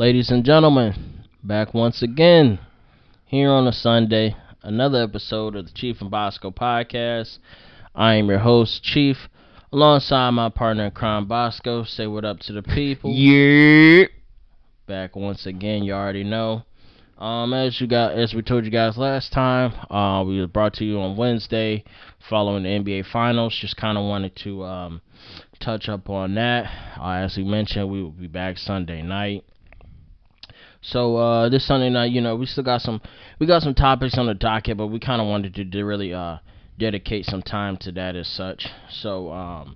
Ladies and gentlemen, back once again here on a Sunday, another episode of the Chief and Bosco podcast. I am your host, Chief, alongside my partner in crime, Bosco. Say what up to the people. Yeah. Back once again, you already know. As we told you guys last time, we were brought to you on Wednesday following the NBA Finals. Just kind of wanted to touch up on that. As we mentioned, we will be back Sunday night. So this Sunday night, you know, we got some topics on the docket, but we kind of wanted to really dedicate some time to that as such. So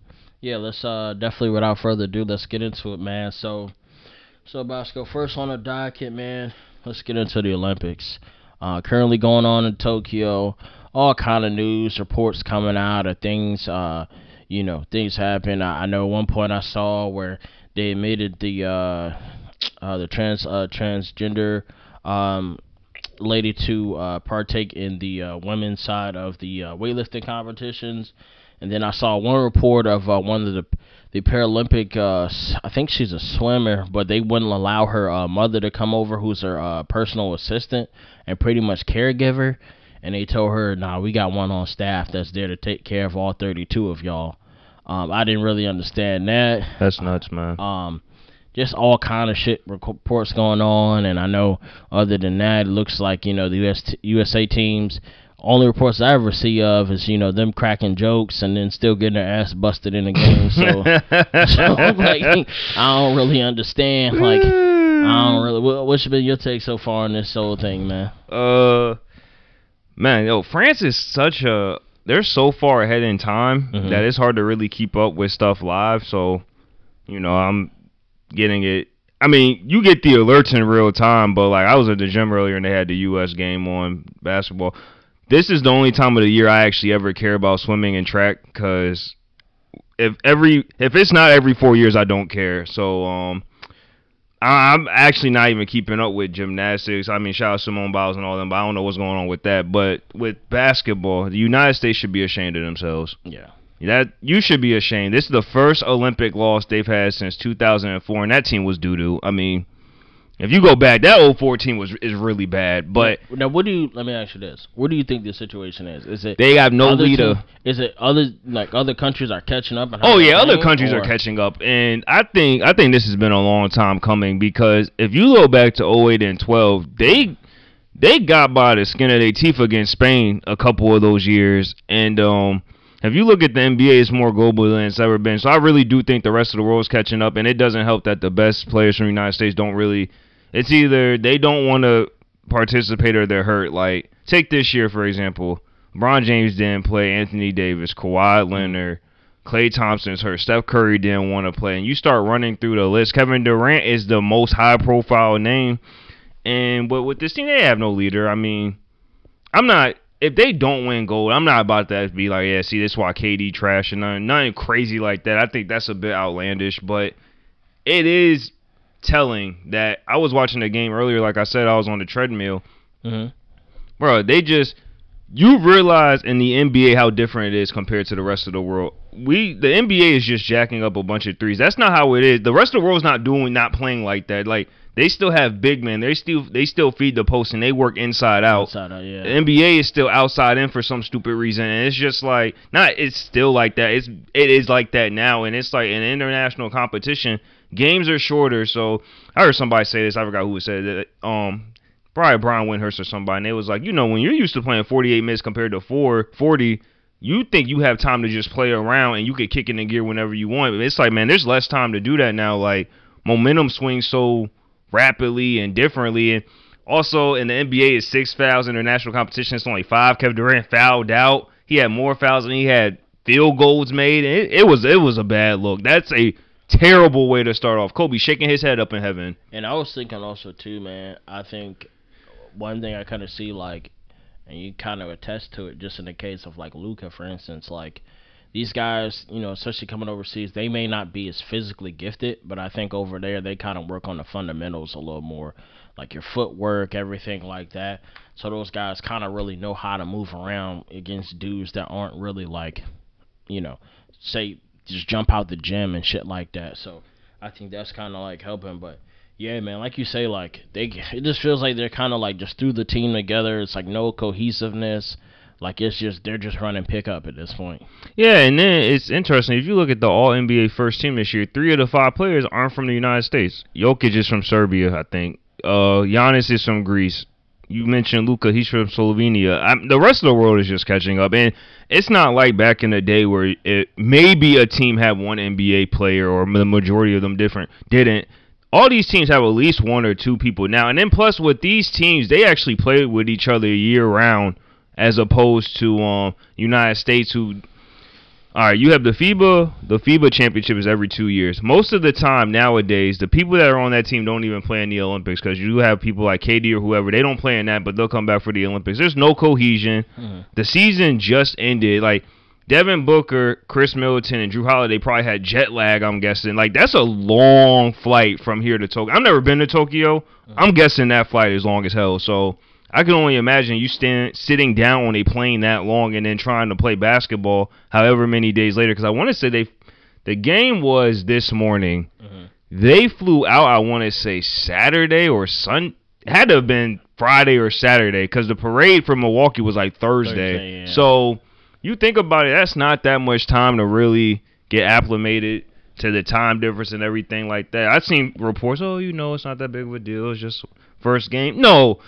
yeah, let's definitely, without further ado, let's get into it, man. So Bosco, first on the docket, man. Let's get into the Olympics. Currently going on in Tokyo. All kind of news reports coming out of things. Things happen. I know at one point I saw where they admitted the transgender lady to partake in the women's side of the weightlifting competitions. And then I saw one report of one of the Paralympic, I think she's a swimmer, but they wouldn't allow her mother to come over, who's her personal assistant and pretty much caregiver. And they told her, nah, we got one on staff that's there to take care of all 32 of y'all. I didn't really understand that. That's nuts, man. Just all kind of shit reports going on. And I know other than that, it looks like, you know, the USA teams, only reports I ever see of is, you know, them cracking jokes and then still getting their ass busted in the game. So like, I don't really understand. Like, I don't really. What's been your take so far on this whole thing, man? Man, yo, France is such a. They're so far ahead in time that it's hard to really keep up with stuff live. So, you know, I'm getting it. I mean, you get the alerts in real time, but like I was at the gym earlier and they had the U.S. game on basketball. This is the only time of the year I actually ever care about swimming and track, because if it's not every 4 years, I don't care. So I'm actually not even keeping up with gymnastics. I mean, shout out Simone Biles and all them, but I don't know what's going on with that. But with basketball, the United States should be ashamed of themselves. Yeah. That you should be ashamed. This is the first Olympic loss they've had since 2004, and that team was doo-doo. I mean, if you go back, that 04 team is really bad. But now, let me ask you this: what do you think the situation is? Is it they have no leader? Is it other countries are catching up? Oh yeah, other countries are catching up, and I think this has been a long time coming, because if you go back to 08 and 12, they got by the skin of their teeth against Spain a couple of those years, and if you look at the NBA, it's more global than it's ever been. So I really do think the rest of the world is catching up, and it doesn't help that the best players from the United States don't really – it's either they don't want to participate or they're hurt. Like, take this year, for example. LeBron James didn't play. Anthony Davis, Kawhi Leonard, Klay Thompson's hurt. Steph Curry didn't want to play. And you start running through the list. Kevin Durant is the most high-profile name. But with this team, they have no leader. I mean, I'm not – if they don't win gold, I'm not about to be like, yeah, see, this is why KD trash and nothing crazy like that. I think that's a bit outlandish, but it is telling that I was watching the game earlier. Like I said, I was on the treadmill. Mm-hmm. Bro, you realize in the NBA how different it is compared to the rest of the world. The NBA is just jacking up a bunch of threes. That's not how it is. The rest of the world's not playing like that. Like, they still have big men. They still feed the post, and they work inside out. Inside out, yeah. The NBA is still outside in for some stupid reason, and it's just like it's still like that. It is like that now, and it's like in international competition, games are shorter. So I heard somebody say this. I forgot who said it. Probably Brian Windhorst or somebody. And they was like, you know, when you're used to playing 48 minutes compared to 40, you think you have time to just play around and you could kick in the gear whenever you want. But it's like, man, there's less time to do that now. Like, momentum swings so rapidly and differently, and also in the NBA is 6 fouls. International competition, it's only 5. Kevin Durant fouled out. He had more fouls than he had field goals made. It was a bad look. That's a terrible way to start off. Kobe shaking his head up in heaven. And I was thinking also too, man, I think one thing I kind of see, like, and you kind of attest to it, just in the case of like Luka, for instance, like, these guys, you know, especially coming overseas, they may not be as physically gifted, but I think over there they kind of work on the fundamentals a little more, like your footwork, everything like that. So those guys kind of really know how to move around against dudes that aren't really like, you know, say just jump out the gym and shit like that. So I think that's kind of like helping. But Yeah, man, like you say, like, it just feels like they're kind of, like, just threw the team together. It's, like, no cohesiveness. Like, it's just, they're just running pickup at this point. Yeah, and then it's interesting. If you look at the All-NBA first team this year, 3 of the 5 players aren't from the United States. Jokic is from Serbia, I think. Giannis is from Greece. You mentioned Luka, he's from Slovenia. The rest of the world is just catching up. And it's not like back in the day where maybe a team had one NBA player or the majority of them didn't. All these teams have at least 1 or 2 people now. And then plus with these teams, they actually play with each other year-round as opposed to United States who – all right, you have the FIBA. The FIBA championship is every 2 years. Most of the time nowadays, the people that are on that team don't even play in the Olympics because you have people like KD or whoever. They don't play in that, but they'll come back for the Olympics. There's no cohesion. Mm-hmm. The season just ended. Like, Devin Booker, Chris Middleton, and Drew Holiday probably had jet lag, I'm guessing. Like, that's a long flight from here to Tokyo. I've never been to Tokyo. Mm-hmm. I'm guessing that flight is long as hell. So I can only imagine you sitting down on a plane that long and then trying to play basketball however many days later. Because I want to say the game was this morning. Mm-hmm. They flew out, I want to say, Saturday or Sunday. Had to have been Friday or Saturday because the parade from Milwaukee was like Thursday. Yeah. So you think about it, that's not that much time to really get acclimated to the time difference and everything like that. I've seen reports, it's not that big of a deal. It's just first game. No.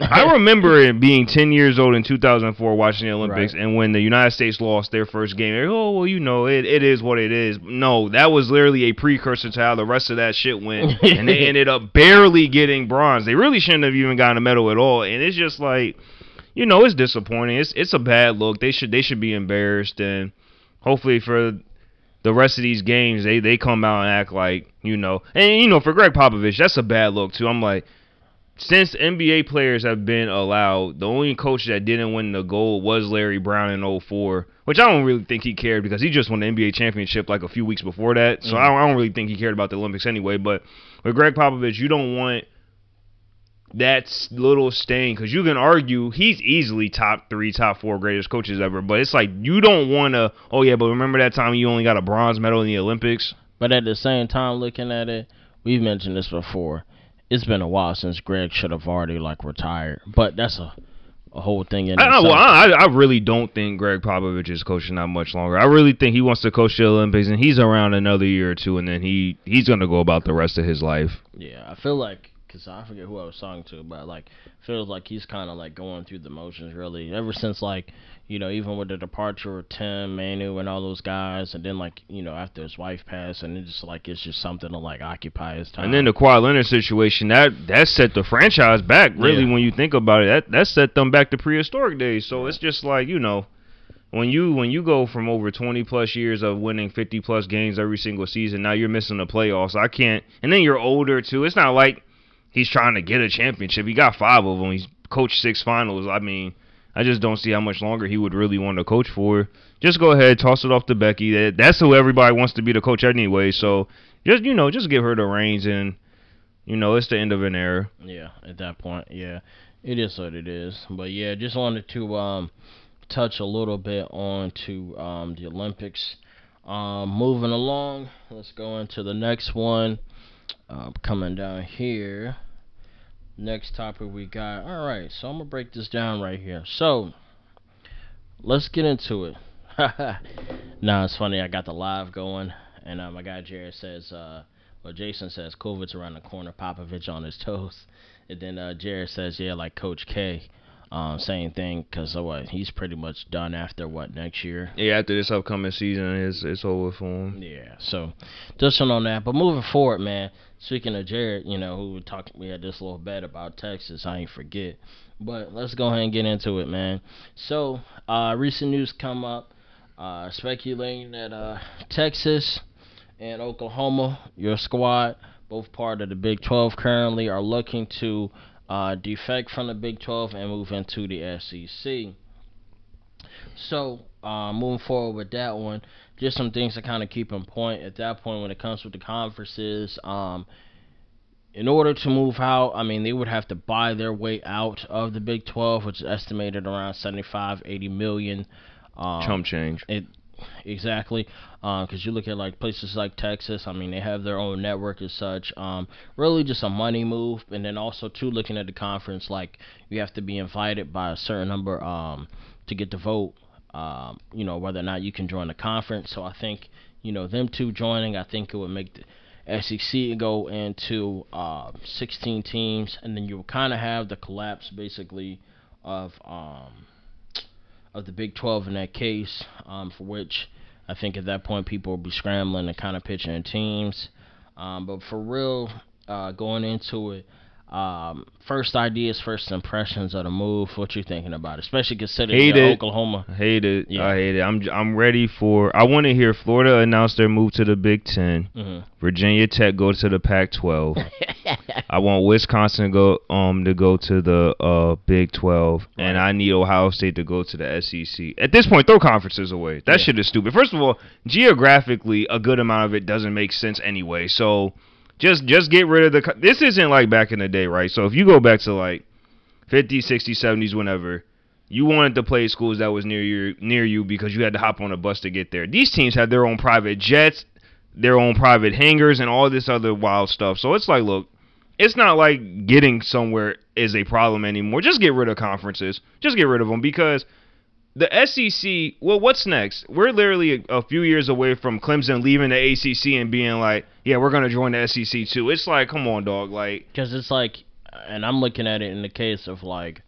I remember it being 10 years old in 2004 watching the Olympics, right. And when the United States lost their first game, they it is what it is. No, that was literally a precursor to how the rest of that shit went, and they ended up barely getting bronze. They really shouldn't have even gotten a medal at all, and it's just like, it's disappointing. It's a bad look. They should be embarrassed, and hopefully for the rest of these games, they come out and act like, and, for Greg Popovich, that's a bad look, too. I'm like, since NBA players have been allowed, the only coach that didn't win the gold was Larry Brown in 2004, which I don't really think he cared because he just won the NBA championship like a few weeks before that. So I don't really think he cared about the Olympics anyway. But with Greg Popovich, you don't want that little stain because you can argue he's easily top 3, top 4 greatest coaches ever. But it's like you don't want to, but remember that time you only got a bronze medal in the Olympics? But at the same time, looking at it, we've mentioned this before. It's been a while since Greg should have already, retired. But that's a whole thing in itself. I really don't think Greg Popovich is coaching that much longer. I really think he wants to coach the Olympics, and he's around another year or two, and then he's going to go about the rest of his life. Yeah, I feel like, because I forget who I was talking to, but, feels like he's kind of, going through the motions, really. Ever since, even with the departure of Tim, Manu, and all those guys, and then, after his wife passed, and it's just something to, occupy his time. And then the Kawhi Leonard situation, that set the franchise back, really, yeah. When you think about it. That set them back to prehistoric days. So it's just when you go from over 20-plus years of winning 50-plus games every single season, now you're missing the playoffs. And then you're older, too. It's not like he's trying to get a championship. He got 5 of them. He's coached 6 finals. I mean, I just don't see how much longer he would really want to coach for. Just go ahead, toss it off to Becky. That's who everybody wants to be the coach anyway. So just give her the reins, and it's the end of an era. Yeah, at that point, yeah, it is what it is. But yeah, just wanted to touch a little bit on to the Olympics. Moving along, let's go into the next one. Coming down here, next topic we got. All right, so I'm gonna break this down right here. So let's get into it. It's funny. I got the live going, and my guy Jared says, Jason says, COVID's around the corner. Popovich on his toes, and then Jared says, yeah, like Coach K. Same thing, because he's pretty much done after next year? Yeah, after this upcoming season, it's over for him. Yeah, so just on that. But moving forward, man, speaking of Jared, we had this little bet about Texas, I ain't forget. But let's go ahead and get into it, man. So, recent news come up speculating that Texas and Oklahoma, your squad, both part of the Big 12 currently, are looking to defect from the Big 12 and move into the SEC. So, moving forward with that one, just some things to kind of keep in point. At that point, when it comes with the conferences, in order to move out, they would have to buy their way out of the Big 12, which is estimated around $75-80 million. Chump change. Exactly, because you look at like places like Texas. I mean, they have their own network as such. Really, just a money move, and then also too, looking at the conference, like you have to be invited by a certain number to get to vote. You know, whether or not you can join the conference. So I think, you know, them two joining, I think it would make the SEC go into 16 teams, and then you will kind of have the collapse basically of the Big 12 in that case, for which I think at that point people will be scrambling and kind of pitching teams. But for real, going into it, first ideas, first impressions of the move. What you thinking about it? Especially considering Oklahoma. I hate it. I'm ready for. I want to hear Florida announce their move to the Big 10. Mm-hmm. Virginia Tech go to the Pac-12. I want Wisconsin to go to the Big 12, right. And I need Ohio State to go to the SEC. At this point, throw conferences away. That shit is stupid. First of all, geographically, a good amount of it doesn't make sense anyway. So. Just get rid of the – this isn't like back in the day, right? So if you go back to like 50s, 60s, 70s, whenever, you wanted to play schools that was near you because you had to hop on a bus to get there. These teams have their own private jets, their own private hangars, and all this other wild stuff. So it's like, look, it's not like getting somewhere is a problem anymore. Just get rid of conferences. Just get rid of them because – the SEC, well, what's next? We're literally a few years away from Clemson leaving the ACC and being like, yeah, we're going to join the SEC too. It's like, come on, dog. Like, because it's like, and I'm looking at it in the case of like,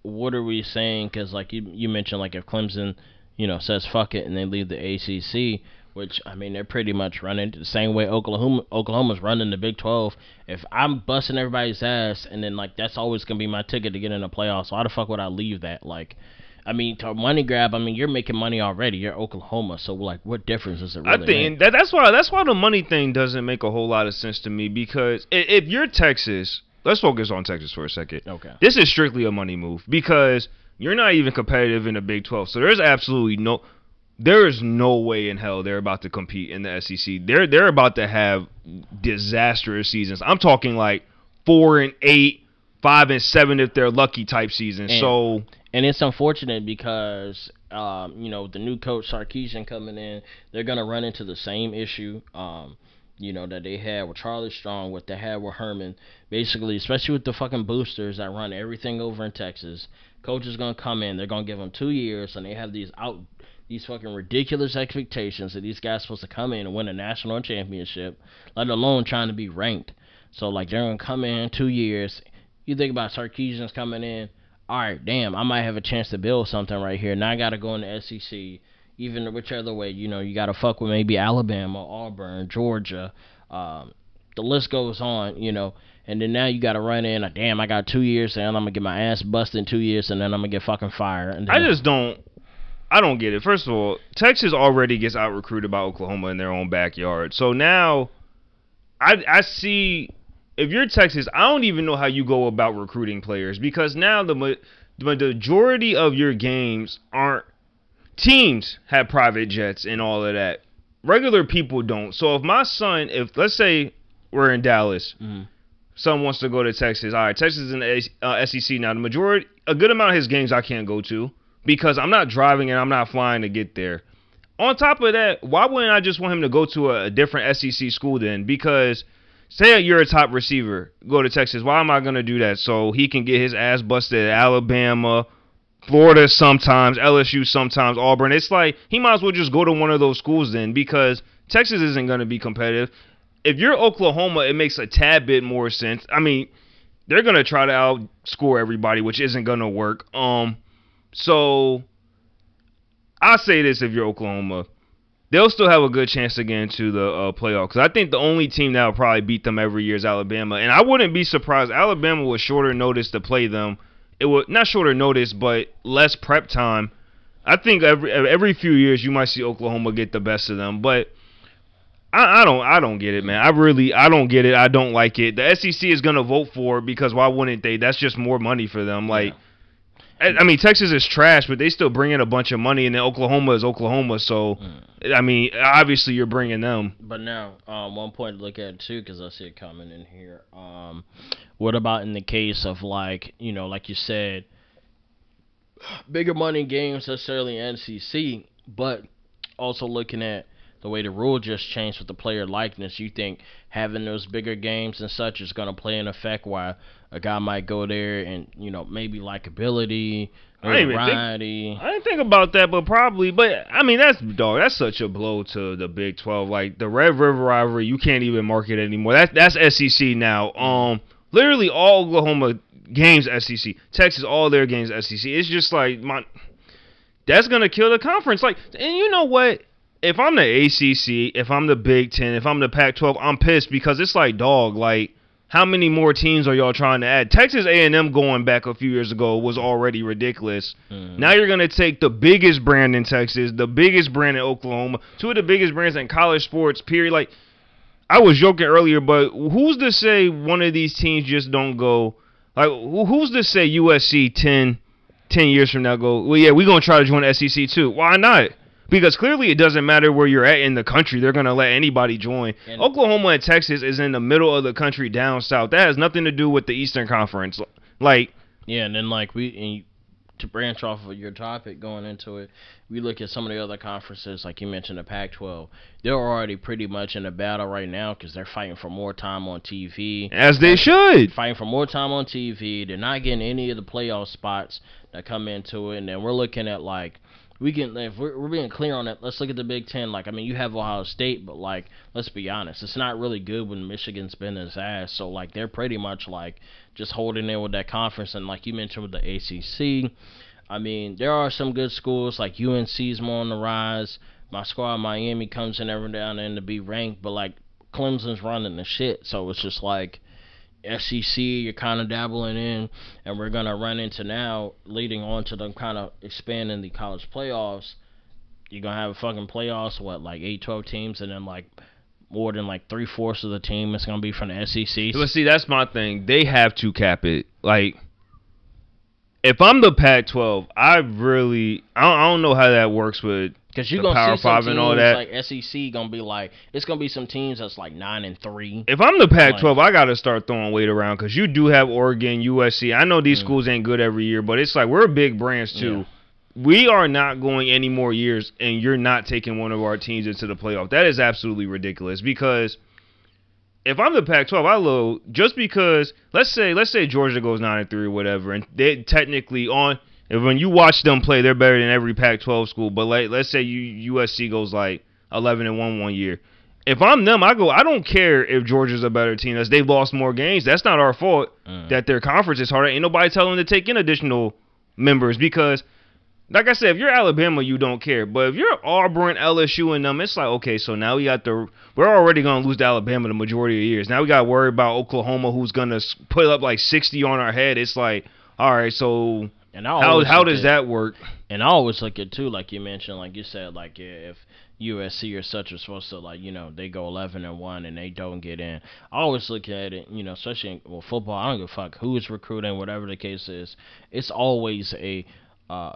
what are we saying? Because like you mentioned, like if Clemson, you know, says fuck it and they leave the ACC, which, I mean, they're pretty much running the same way Oklahoma's running the Big 12. If I'm busting everybody's ass and then like that's always going to be my ticket to get in the playoffs, why the fuck would I leave that? Like, I mean, to money grab, I mean, you're making money already. You're Oklahoma, so, like, what difference does it really make? I think that's why the money thing doesn't make a whole lot of sense to me because if you're Texas, let's focus on Texas for a second. Okay. This is strictly a money move because you're not even competitive in the Big 12, so there's absolutely no – there is no way in hell they're about to compete in the SEC. They're about to have disastrous seasons. I'm talking, like, 4-8, 5-7 if they're lucky type seasons. So – and it's unfortunate because, you know, the new coach Sarkisian coming in, they're going to run into the same issue, you know, that they had with Charlie Strong, what they had with Herman. Basically, especially with the fucking boosters that run everything over in Texas, coach is going to come in, they're going to give them 2 years, and they have these fucking ridiculous expectations that these guys are supposed to come in and win a national championship, let alone trying to be ranked. So, like, they're going to come in 2 years. You think about Sarkisian's coming in. All right, damn, I might have a chance to build something right here. Now I got to go in the SEC, even whichever way, you know, you got to fuck with maybe Alabama, Auburn, Georgia. The list goes on, you know, and then now you got to run in, damn, I got 2 years, and I'm going to get my ass busted in 2 years, and then I'm going to get fucking fired. And I don't get it. First of all, Texas already gets out-recruited by Oklahoma in their own backyard. So now I see... If you're Texas, I don't even know how you go about recruiting players because now the majority of your games aren't – teams have private jets and all of that. Regular people don't. So if my son – if let's say we're in Dallas, Son wants to go to Texas. All right, Texas is in the SEC now. The majority – a good amount of his games I can't go to because I'm not driving and I'm not flying to get there. On top of that, why wouldn't I just want him to go to a different SEC school then? Because – say you're a top receiver, go to Texas. Why am I going to do that? So he can get his ass busted at Alabama, Florida sometimes, LSU sometimes, Auburn. It's like he might as well just go to one of those schools then because Texas isn't going to be competitive. If you're Oklahoma, it makes a tad bit more sense. I mean, they're going to try to outscore everybody, which isn't going to work. So I say this if you're Oklahoma. They'll still have a good chance to get into the playoff because I think the only team that will probably beat them every year is Alabama. And I wouldn't be surprised. Alabama was shorter notice to play them. It was not shorter notice, but less prep time. I think every few years you might see Oklahoma get the best of them. But I don't get it, man. I don't get it. I don't like it. The SEC is going to vote for it because why wouldn't they? That's just more money for them. Like, I mean, Texas is trash, but they still bring in a bunch of money, and then Oklahoma is Oklahoma. So, I mean, obviously you're bringing them. But now, one point to look at, too, because I see it coming in here. What about in the case of, like, you know, like you said, bigger money games necessarily in SEC, but also looking at the way the rule just changed with the player likeness, you think having those bigger games and such is going to play an effect why a guy might go there and, you know, maybe likability, notoriety. I didn't think about that, but probably. But, I mean, that's such a blow to the Big 12. Like, the Red River rivalry, you can't even market it anymore. That's SEC now. Literally all Oklahoma games SEC. Texas, all their games SEC. It's just like, that's going to kill the conference. Like, and you know what? If I'm the ACC, if I'm the Big 10, if I'm the Pac-12, I'm pissed because it's like, dog, like, how many more teams are y'all trying to add? Texas A&M going back a few years ago was already ridiculous. Now you're going to take the biggest brand in Texas, the biggest brand in Oklahoma, two of the biggest brands in college sports, period. Like, I was joking earlier, but who's to say one of these teams just don't go? Like, who's to say USC 10 years from now go, well, yeah, we're going to try to join the SEC too. Why not? Because clearly it doesn't matter where you're at in the country. They're going to let anybody join. And Oklahoma and Texas is in the middle of the country down south. That has nothing to do with the Eastern Conference. Like, yeah, and then like to branch off of your topic going into it, we look at some of the other conferences, like you mentioned the Pac-12. They're already pretty much in a battle right now because they're fighting for more time on TV. As they should. Fighting for more time on TV. They're not getting any of the playoff spots that come into it. And then we're looking at like, if we're being clear on it, let's look at the Big Ten. Like, I mean, you have Ohio State, but, like, let's be honest. It's not really good when Michigan's been his ass. So, like, they're pretty much, like, just holding in with that conference. And, like you mentioned with the ACC, I mean, there are some good schools. Like, UNC's more on the rise. My squad, Miami, comes in every now and then to be ranked. But, like, Clemson's running the shit. So, it's just, like, SEC, you're kind of dabbling in, and we're going to run into now, leading on to them kind of expanding the college playoffs. You're going to have a fucking playoffs, what, like 8, 12 teams, and then like more than like 3/4 of the team is going to be from the SEC. Well, see, that's my thing. They have to cap it. Like, if I'm the Pac-12, I don't know how that works with the Power 5 and all that. Like SEC gonna be like, it's gonna be some teams that's like 9-3. If I'm the Pac-12, I gotta start throwing weight around because you do have Oregon, USC. I know these schools ain't good every year, but it's like we're big brands too. Yeah. We are not going any more years, and you're not taking one of our teams into the playoff. That is absolutely ridiculous because if I'm the Pac-12, I low just because let's say Georgia goes 9-3 or whatever, and they technically on. If when you watch them play, they're better than every Pac-12 school. But like, let's say USC goes like 11-1 one year. If I'm them, I go, I don't care if Georgia's a better team. They've lost more games. That's not our fault that their conference is harder. Ain't nobody telling them to take in additional members because, like I said, if you're Alabama, you don't care. But if you're Auburn, LSU, and them, it's like, okay, so now we're already going to lose to Alabama the majority of the years. Now we got to worry about Oklahoma, who's going to put up like 60 on our head. It's like, all right, so and how does that work? And I always look at too, like you mentioned, like you said, like if USC or such are supposed to, like, you know, they go 11-1 and they don't get in. I always look at it, you know, especially in football. I don't give a fuck who is recruiting, whatever the case is. It's always a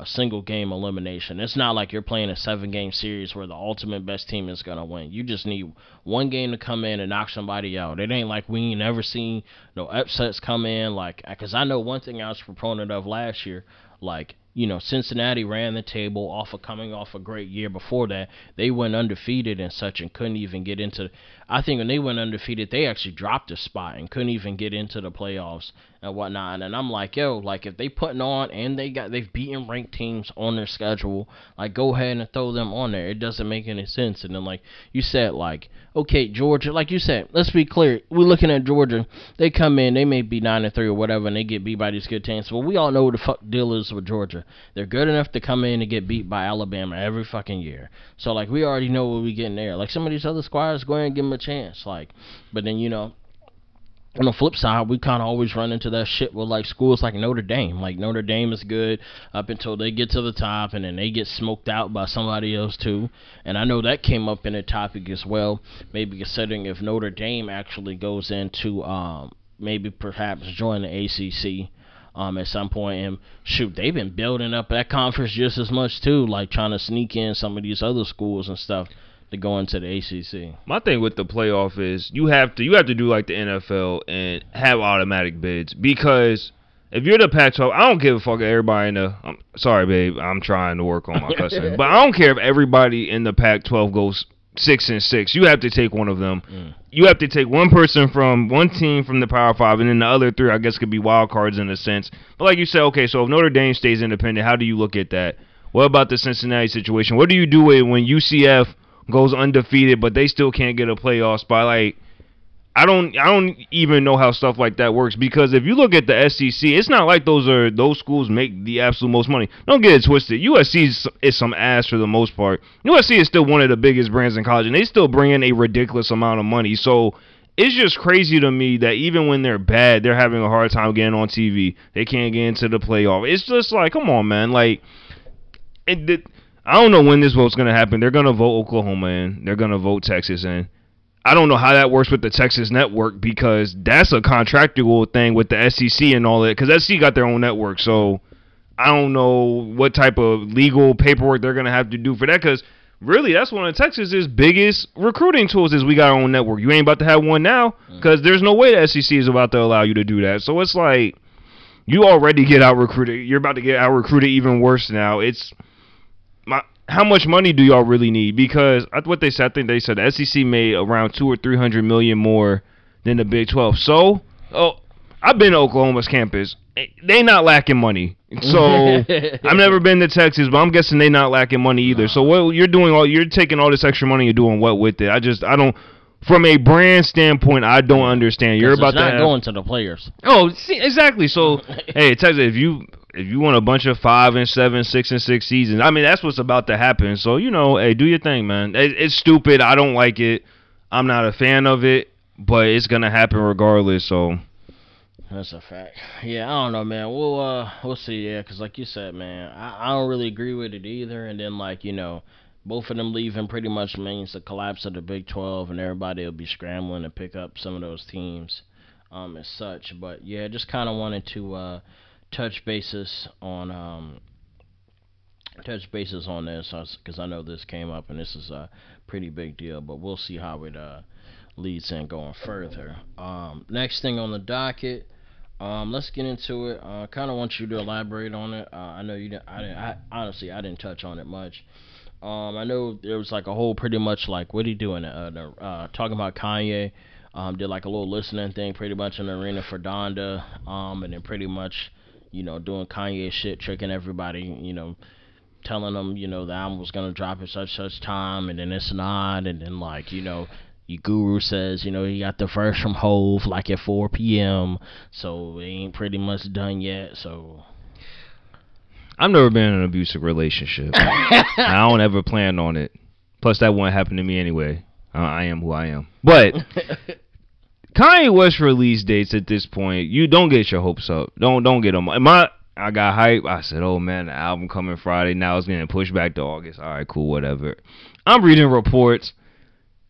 single game elimination. It's not like you're playing a 7-game series where the ultimate best team is gonna win. You just need one game to come in and knock somebody out. It ain't like we ain't never seen no upsets come in. Like, cause I know one thing I was a proponent of last year. Like, you know, Cincinnati ran the table coming off a great year before that. They went undefeated and such and couldn't even get into I think when they went undefeated, they actually dropped a spot and couldn't even get into the playoffs and whatnot. And I'm like, yo, like if they putting on and they've beaten ranked teams on their schedule, like go ahead and throw them on there. It doesn't make any sense. And then like you said, like, okay, Georgia, like you said, let's be clear. We're looking at Georgia. They come in, they may be 9-3 or whatever, and they get beat by these good teams. But we all know what the fuck deal is with Georgia. They're good enough to come in and get beat by Alabama every fucking year. So, like, we already know what we getting there. Like, some of these other squads, go ahead and give them a chance. Like, but then, you know, on the flip side, we kind of always run into that shit with, like, schools like Notre Dame. Like, Notre Dame is good up until they get to the top, and then they get smoked out by somebody else, too. And I know that came up in the topic as well, maybe considering if Notre Dame actually goes into maybe perhaps join the ACC. At some point, and shoot, they've been building up that conference just as much too, like trying to sneak in some of these other schools and stuff to go into the ACC. My thing with the playoff is you have to do like the NFL and have automatic bids because If you're the Pac-12, I don't give a fuck if everybody in the... I'm sorry, babe. I'm trying to work on my cussing. But I don't care if everybody in the Pac-12 goes 6-6. You have to take one of them. Mm. You have to take one person from one team from the Power Five, and then the other three, I guess, could be wild cards in a sense. But like you said, okay, so if Notre Dame stays independent, how do you look at that? What about the Cincinnati situation? What do you do when UCF goes undefeated, but they still can't get a playoff spot? Like, I don't even know how stuff like that works, because if you look at the SEC, it's not like those schools make the absolute most money. Don't get it twisted. USC is some ass for the most part. USC is still one of the biggest brands in college, and they still bring in a ridiculous amount of money. So it's just crazy to me that even when they're bad, they're having a hard time getting on TV. They can't get into the playoff. It's just like, come on, man. Like, I don't know when this vote's going to happen. They're going to vote Oklahoma in. They're going to vote Texas in. I don't know how that works with the Texas network, because that's a contractual thing with the SEC and all that, because SEC got their own network. So I don't know what type of legal paperwork they're going to have to do for that, because really that's one of Texas's biggest recruiting tools is we got our own network. You ain't about to have one now, because there's no way the SEC is about to allow you to do that. So it's like you already get out-recruited. You're about to get out-recruited even worse now. It's how much money do y'all really need? Because what they said, I think they said the SEC made around $200 or $300 million more than the Big 12. So, I've been to Oklahoma's campus. They not lacking money. So I've never been to Texas, but I'm guessing they not lacking money either. So what you're doing, you're taking all this extra money and doing what with it? I don't. From a brand standpoint, I don't understand. You're about not going to the players. Oh, see, exactly. So hey, Texas, if you want a bunch of 5-7, 6-6 seasons, I mean, that's what's about to happen. So, you know, hey, do your thing, man. It's stupid. I don't like it. I'm not a fan of it, but it's going to happen regardless. So that's a fact. Yeah, I don't know, man. We'll see. Yeah, because like you said, man, I don't really agree with it either. And then, like, you know, both of them leaving pretty much means the collapse of the Big 12, and everybody will be scrambling to pick up some of those teams as such. But, yeah, just kind of wanted to touch bases on this, because I know this came up and this is a pretty big deal, but we'll see how it leads in going further. Next thing on the docket, let's get into it. Kind of want you to elaborate on it. I know you didn't. I honestly didn't touch on it much. I know there was like a whole pretty much like what he doing talking about Kanye. Did like a little listening thing pretty much in the arena for Donda, and then pretty much, you know, doing Kanye shit, tricking everybody, you know, telling them, you know, the album was going to drop at such time, and then this and that, and then, like, you know, your guru says, you know, he got the verse from Hove, like, at 4 p.m., so it ain't pretty much done yet, so. I've never been in an abusive relationship. I don't ever plan on it. Plus, that won't happen to me anyway. I am who I am. But Kanye West release dates at this point, you don't get your hopes up. Don't get them. I got hype. I said, oh, man, the album coming Friday. Now it's getting pushed back to August. All right, cool, whatever. I'm reading reports.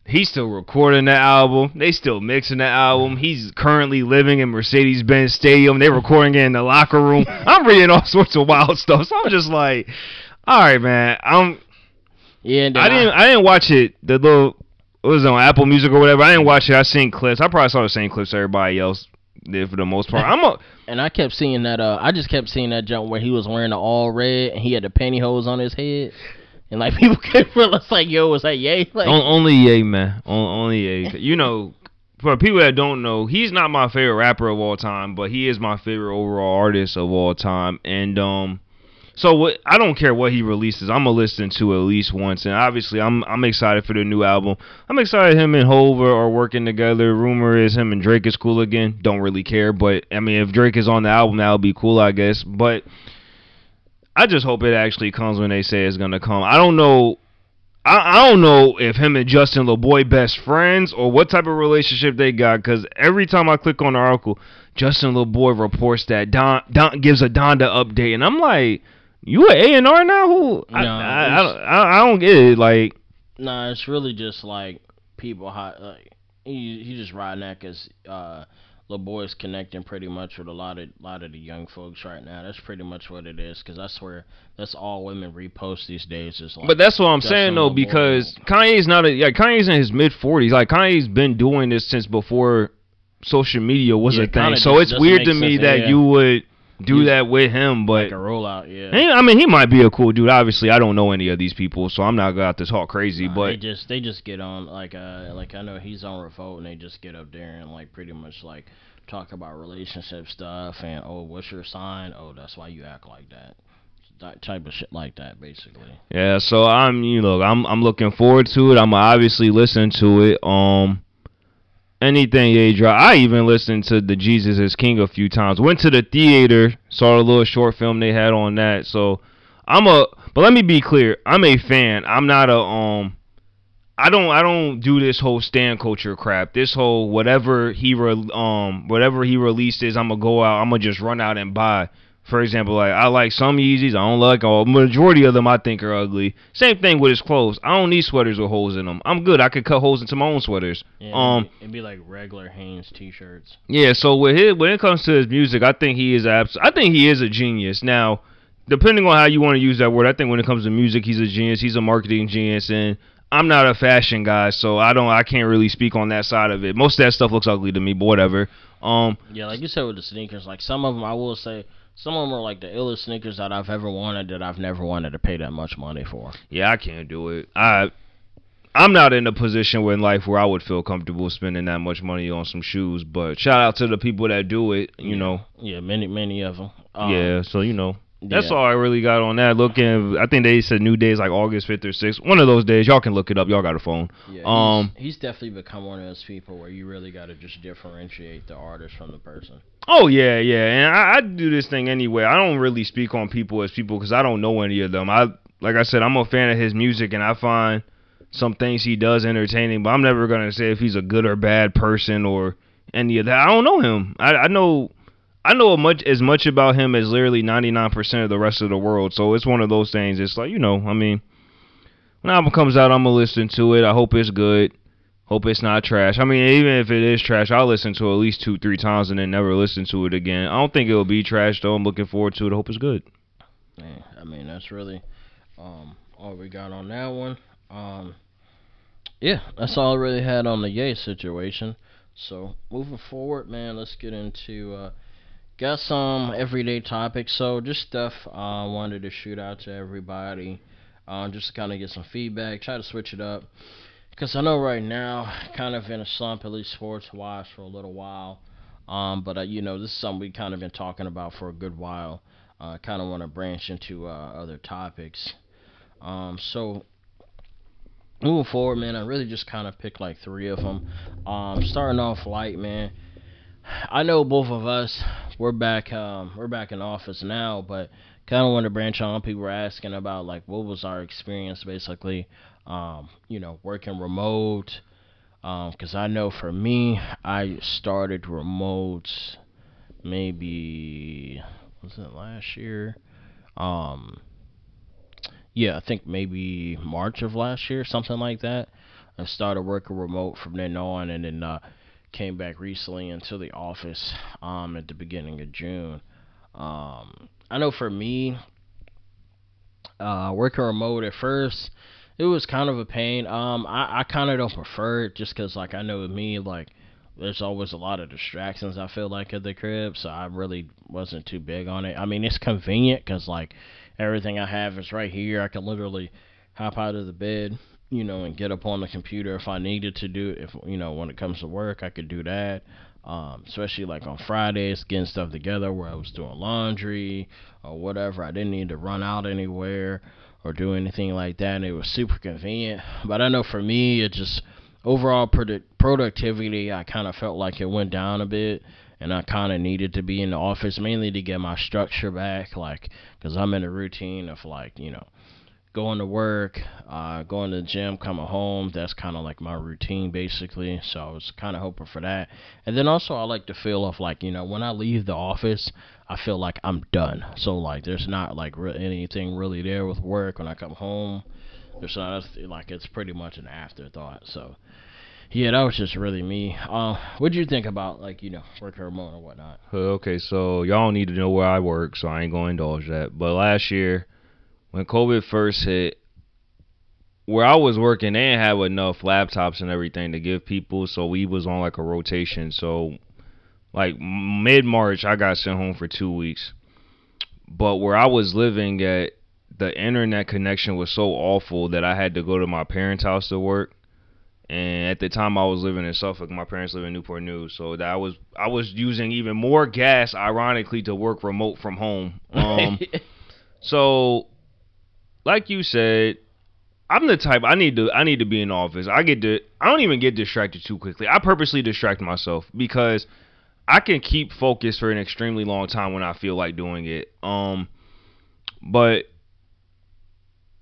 He's still recording that album. They still mixing that album. He's currently living in Mercedes-Benz Stadium. They're recording it in the locker room. I'm reading all sorts of wild stuff. So I'm just like, all right, man. Yeah. I didn't watch it. The little... It was on Apple Music or whatever. I didn't watch it. I seen clips. I probably saw the same clips everybody else did for the most part. And I kept seeing that. I just kept seeing that jump where he was wearing the all red and he had the pantyhose on his head, and like people kept realizing, like, "Yo, was that Ye?" Like, only Ye, man. Only Ye. You know, for people that don't know, he's not my favorite rapper of all time, but he is my favorite overall artist of all time. And so I don't care what he releases. I'm going to listen to it at least once. And obviously, I'm excited for the new album. I'm excited him and Hov are working together. Rumor is him and Drake is cool again. Don't really care. But, I mean, if Drake is on the album, that would be cool, I guess. But I just hope it actually comes when they say it's going to come. I don't know. I don't know if him and Justin LaBoy best friends or what type of relationship they got, because every time I click on the article, Justin LaBoy reports that Don gives a Donda update. And I'm like... You an A&R now? Who? No, I don't get it. Like, nah, it's really just like people. Like, he just riding that because LaBoy's connecting pretty much with a lot of the young folks right now. That's pretty much what it is. Because I swear that's all women repost these days. Is like, but that's what I'm saying though, because Kanye's not Kanye's in his mid-40s. Like Kanye's been doing this since before social media was a thing. So it's weird to me that you would. do that with him, but like a rollout, yeah. I mean, he might be a cool dude. Obviously, I don't know any of these people, so I'm not gonna talk crazy. But they just get on like I know he's on Revolt, and they just get up there and like pretty much like talk about relationship stuff and oh, what's your sign? Oh, that's why you act like that. That type of shit like that, basically. Yeah. So I'm looking forward to it. I'm obviously listening to it. Anything Ye drop. I even listened to the Jesus is King a few times. Went to the theater, saw the little short film they had on that. So but let me be clear, I'm a fan. I'm not a I don't do this whole stan culture crap. This whole whatever he releases, I'm gonna go out, I'm gonna just run out and buy. For example, like I like some Yeezys, I don't like all. Majority of them I think are ugly. Same thing with his clothes. I don't need sweaters with holes in them. I'm good. I could cut holes into my own sweaters. Yeah, it'd be like regular Hanes T-shirts. Yeah. So when it comes to his music, I think he is a genius. Now, depending on how you want to use that word, I think when it comes to music, he's a genius. He's a marketing genius, and I'm not a fashion guy, so I can't really speak on that side of it. Most of that stuff looks ugly to me, but whatever. Yeah, like you said with the sneakers, like some of them, I will say. Some of them are like the illest sneakers that I've ever wanted that I've never wanted to pay that much money for. Yeah, I can't do it. I'm not in a position in life where I would feel comfortable spending that much money on some shoes, but shout out to the people that do it, you know. Yeah, many of them. So that's all I really got on that. Looking, I think they said new days like August 5th or 6th. One of those days. Y'all can look it up. Y'all got a phone. Yeah, he's definitely become one of those people where you really got to just differentiate the artist from the person. Oh, yeah. And I do this thing anyway. I don't really speak on people as people because I don't know any of them. Like I said, I'm a fan of his music, and I find some things he does entertaining, but I'm never going to say if he's a good or bad person or any of that. I don't know him. I know as much about him as literally 99% of the rest of the world. So it's one of those things. It's like, I mean, when the album comes out, I'm going to listen to it. I hope it's good. Hope it's not trash. I mean, even if it is trash, I'll listen to it at least 2-3 times and then never listen to it again. I don't think it'll be trash, though. I'm looking forward to it. I hope it's good. Yeah, I mean, that's really all we got on that one. Yeah, that's all I really had on the Ye situation. So moving forward, man, let's get into... got some everyday topics, so just stuff I wanted to shoot out to everybody, just to kind of get some feedback, try to switch it up, because I know right now, kind of in a slump, at least sports-wise for a little while, but this is something we kind of been talking about for a good while. I kind of want to branch into other topics, so moving forward, man, I really just kind of picked like three of them, starting off light, man. I know both of us, we're back in office now, but kind of want to branch on. People were asking about, like, what was our experience, basically, working remote, because I know for me, I started remote maybe, was it last year? I think maybe March of last year, something like that. I started working remote from then on, and then, came back recently into the office at the beginning of June. I know for me, working remote at first, it was kind of a pain. I kind of don't prefer it just because, like, I know with me, like, there's always a lot of distractions I feel like at the crib, so I really wasn't too big on it. I mean, it's convenient because, like, everything I have is right here. I can literally hop out of the bed, and get up on the computer if I needed to do it. If, when it comes to work, I could do that. Especially like on Fridays, getting stuff together where I was doing laundry or whatever. I didn't need to run out anywhere or do anything like that. And it was super convenient. But I know for me, it just overall productivity, I kind of felt like it went down a bit. And I kind of needed to be in the office mainly to get my structure back. Like, because I'm in a routine of like, going to work, going to the gym, coming home. That's kind of like my routine, basically. So I was kind of hoping for that. And then also I like the feel of like, when I leave the office, I feel like I'm done. So like there's not like anything really there with work. When I come home, there's not like it's pretty much an afterthought. So yeah, that was just really me. What'd you think about like, working remote or whatnot? Okay, so y'all need to know where I work, so I ain't gonna indulge that. But last year, when COVID first hit, where I was working, they didn't have enough laptops and everything to give people, so we was on like a rotation. So, like mid-March, I got sent home for 2 weeks. But where I was living at, the internet connection was so awful that I had to go to my parents' house to work. And at the time I was living in Suffolk, my parents live in Newport News, so that I was using even more gas, ironically, to work remote from home. So, like you said, I'm the type I need to be in the office. I don't even get distracted too quickly. I purposely distract myself because I can keep focused for an extremely long time when I feel like doing it. But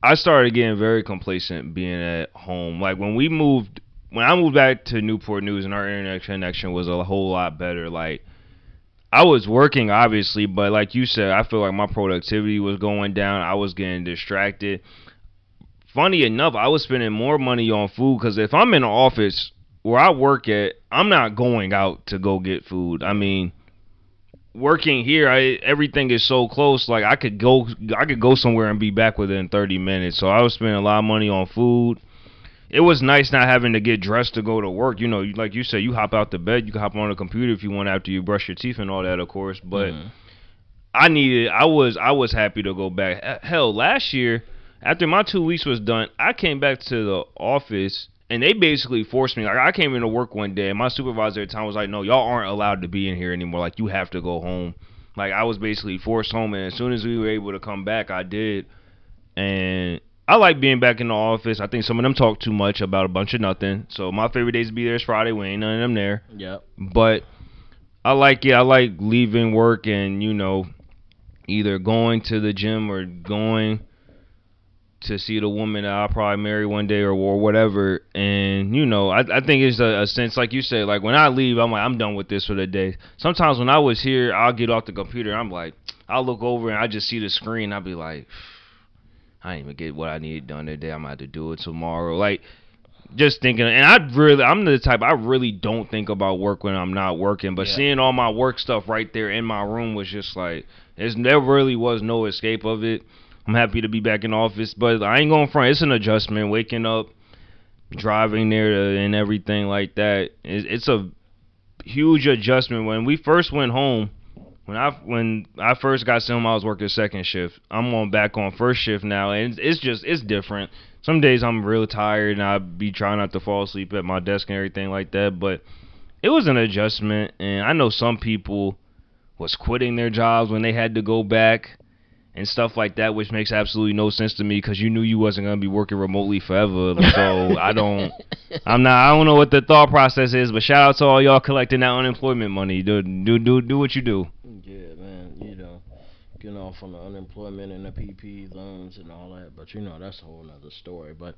I started getting very complacent being at home. Like when I moved back to Newport News and our internet connection was a whole lot better. Like I was working obviously, but like you said, I feel like my productivity was going down. I was getting distracted. Funny enough, I was spending more money on food because if I'm in an office where I work at, I'm not going out to go get food. I mean, working here, everything is so close. Like I could go somewhere and be back within 30 minutes. So I was spending a lot of money on food. It was nice not having to get dressed to go to work. You know, like you said, you hop out the bed, you can hop on the computer if you want after you brush your teeth and all that, of course. But I was happy to go back. Hell, last year after my 2 weeks was done, I came back to the office. And they basically forced me. Like I came into work one day, and my supervisor at the time was like, "No, y'all aren't allowed to be in here anymore. Like you have to go home." Like I was basically forced home. And as soon as we were able to come back, I did. And I like being back in the office. I think some of them talk too much about a bunch of nothing. So my favorite days to be there is Friday when ain't none of them there. Yeah. But I like it. I like leaving work and either going to the gym or going to see the woman that I'll probably marry one day or whatever. And, I think it's a sense, like you said, like when I leave, I'm like, I'm done with this for the day. Sometimes when I was here, I'll get off the computer. I'm like, I'll look over and I just see the screen. I'll be like, I didn't even get what I needed done today. I'm going to have to do it tomorrow. Like just thinking. And I'm the type, I really don't think about work when I'm not working, but seeing all my work stuff right there in my room was just like, there really was no escape of it. I'm happy to be back in the office, but I ain't going front. It's an adjustment, waking up, driving there and everything like that. It's a huge adjustment. When we first went home, when I first got sent home, I was working second shift. I'm back on first shift now, and it's different. Some days I'm real tired, and I be trying not to fall asleep at my desk and everything like that, but it was an adjustment, and I know some people was quitting their jobs when they had to go back and stuff like that, which makes absolutely no sense to me because you knew you wasn't going to be working remotely forever. So I don't know what the thought process is, but shout out to all y'all collecting that unemployment money. Do what you do. Yeah, man, getting off on the unemployment and the PPP loans and all that, but that's a whole nother story. But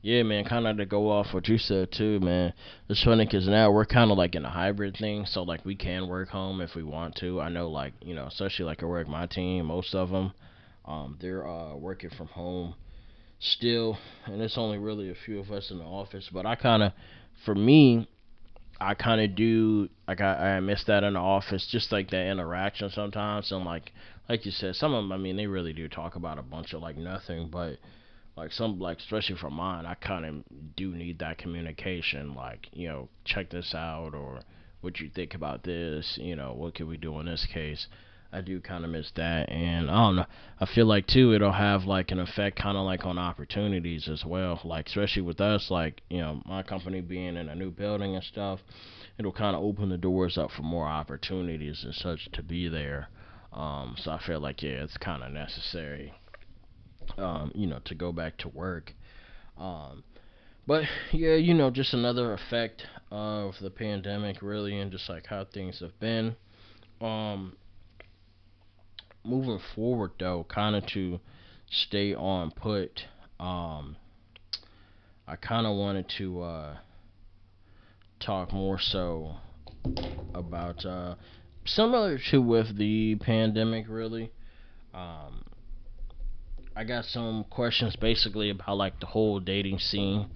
yeah, man, kind of to go off what you said too, man, it's funny because now we're kind of like in a hybrid thing, so like we can work home if we want to. I know, like, especially like at work, my team, most of them, they're working from home still, and it's only really a few of us in the office. But I miss that in the office, just like that interaction sometimes. And like you said, some of them, I mean, they really do talk about a bunch of like nothing, but like some, like especially for mine, I kind of do need that communication. Like, check this out, or what you think about this, what can we do in this case? I do kind of miss that. And I don't know, I feel like too, it'll have like an effect kind of like on opportunities as well. Like, especially with us, like, my company being in a new building and stuff, it'll kind of open the doors up for more opportunities and such to be there. So I feel like, yeah, it's kind of necessary, to go back to work. But yeah, just another effect of the pandemic really, and just like how things have been. Moving forward though, kind of to stay on put, I kind of wanted to talk more so about similar to with the pandemic really. I got some questions basically about like the whole dating scene.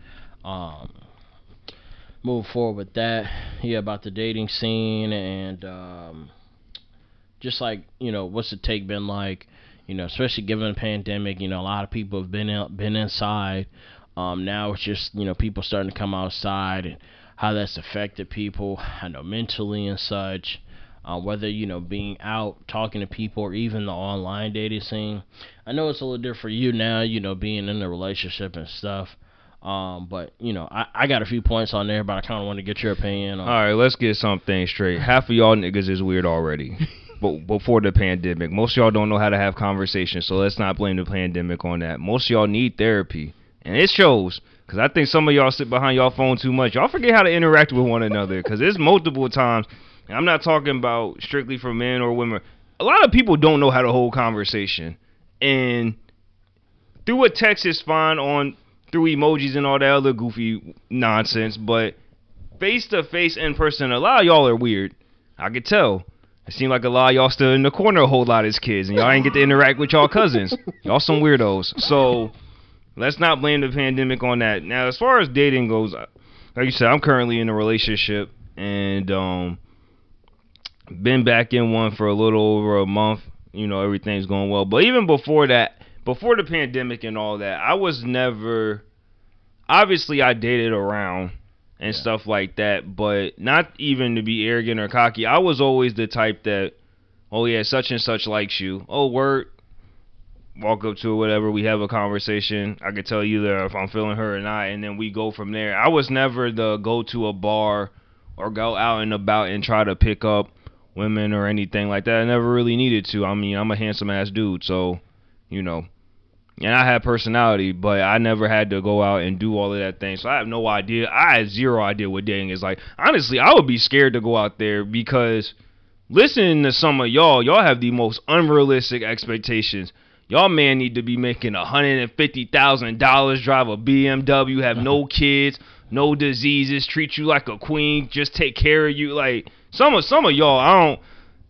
Move forward with that, yeah, about the dating scene and just like, what's the take been like, especially given the pandemic, a lot of people have been inside. Now it's just, people starting to come outside and how that's affected people, I know, mentally and such. whether, you know, being out, talking to people, or even the online dating scene. I know it's a little different for you now, you know, being in a relationship and stuff. But, you know, I got a few points on there, but I kind of want to get your opinion on. All right, let's get something straight. Half of y'all niggas is weird already. But before the pandemic, most of y'all don't know how to have conversations, so let's not blame the pandemic on that. Most of y'all need therapy, and it shows, because I think some of y'all sit behind y'all phone too much. Y'all forget how to interact with one another, because there's multiple times, and I'm not talking about strictly for men or women. A lot of people don't know how to hold conversation, and through a text is fine on through emojis and all that other goofy nonsense, but face-to-face in person, a lot of y'all are weird. I could tell. It seemed like a lot of y'all stood in the corner a whole lot as kids, and y'all ain't get to interact with y'all cousins. Y'all some weirdos. So let's not blame the pandemic on that. Now, as far as dating goes, like you said, I'm currently in a relationship, and been back in one for a little over a month. You know, everything's going well. But even before that, before the pandemic and all that, I was never – obviously, I dated around and stuff like that, but not even to be arrogant or cocky. I was always the type that, oh yeah, such and such likes you. Oh, word. Walk up to it, whatever. We have a conversation. I could tell you either if I'm feeling her or not, and then we go from there. I was never the go to a bar or go out and about and try to pick up women or anything like that. I never really needed to. I mean, I'm a handsome ass dude, so, you know. And I had personality, but I never had to go out and do all of that thing. So I have no idea. I had zero idea what dating is like. Honestly, I would be scared to go out there because listening to some of y'all, y'all have the most unrealistic expectations. Y'all man need to be making $150,000, drive a BMW, have no kids, no diseases, treat you like a queen, just take care of you. Like some of y'all,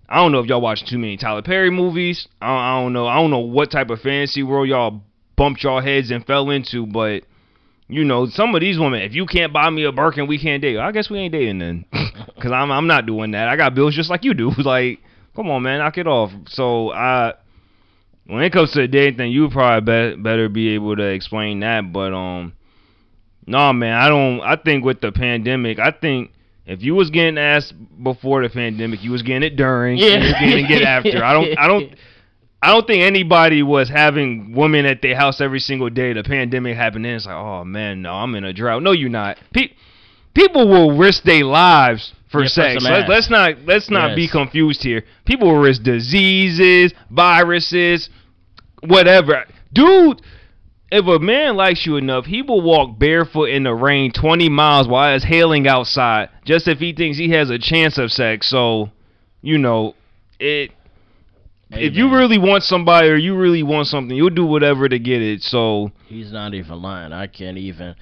I don't know if y'all watch too many Tyler Perry movies. I don't know. I don't know what type of fantasy world y'all bumped y'all heads and fell into. But, you know, some of these women, if you can't buy me a Birkin, we can't date. I guess we ain't dating then. Because I'm not doing that. I got bills just like you do. Like, come on, man. Knock it off. So, when it comes to the dating thing, you probably better be able to explain that. But, no, man, I think with the pandemic, if you was getting asked before the pandemic, you was getting it during, and you didn't get after. I don't think anybody was having women at their house every single day. The pandemic happened, and it's like, oh man, no, I'm in a drought. No, you're not. People will risk their lives for sex. Let's not be confused here. People will risk diseases, viruses, whatever. Dude, if a man likes you enough, he will walk barefoot in the rain 20 miles while it's hailing outside just if he thinks he has a chance of sex. So, you know, if you really want somebody or you really want something, you'll do whatever to get it. So he's not even lying. I can't even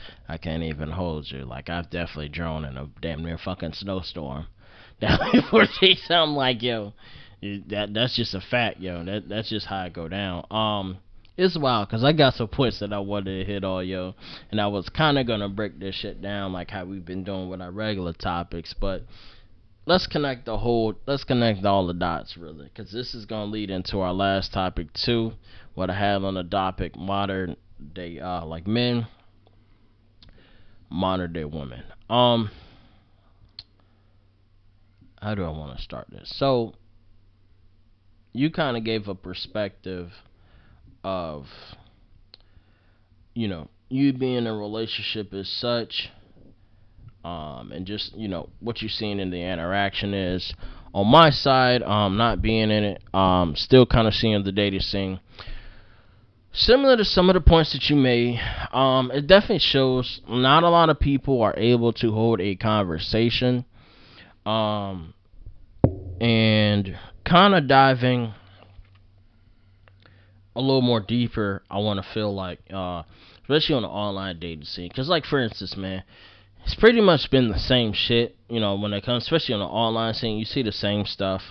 hold you. Like, I've definitely drawn in a damn near fucking snowstorm. Now, before she something like, yo, that's just a fact, yo. That's just how it go down. It's wild, because I got some points that I wanted to hit all, yo. And I was kind of going to break this shit down, like how we've been doing with our regular topics. But let's connect all the dots, really. Because this is going to lead into our last topic, too. What I have on the topic, modern day, like men, modern day women. How do I want to start this? So, you kind of gave a perspective of, you know, you being in a relationship as such, and just, you know, what you're seeing in the interaction is. On my side, not being in it, still kind of seeing the dating scene. Similar to some of the points that you made, it definitely shows not a lot of people are able to hold a conversation, and kind of diving a little more deeper, I want to feel like, especially on the online dating scene, because, like, for instance, man, it's pretty much been the same shit, you know, when it comes, especially on the online scene, you see the same stuff,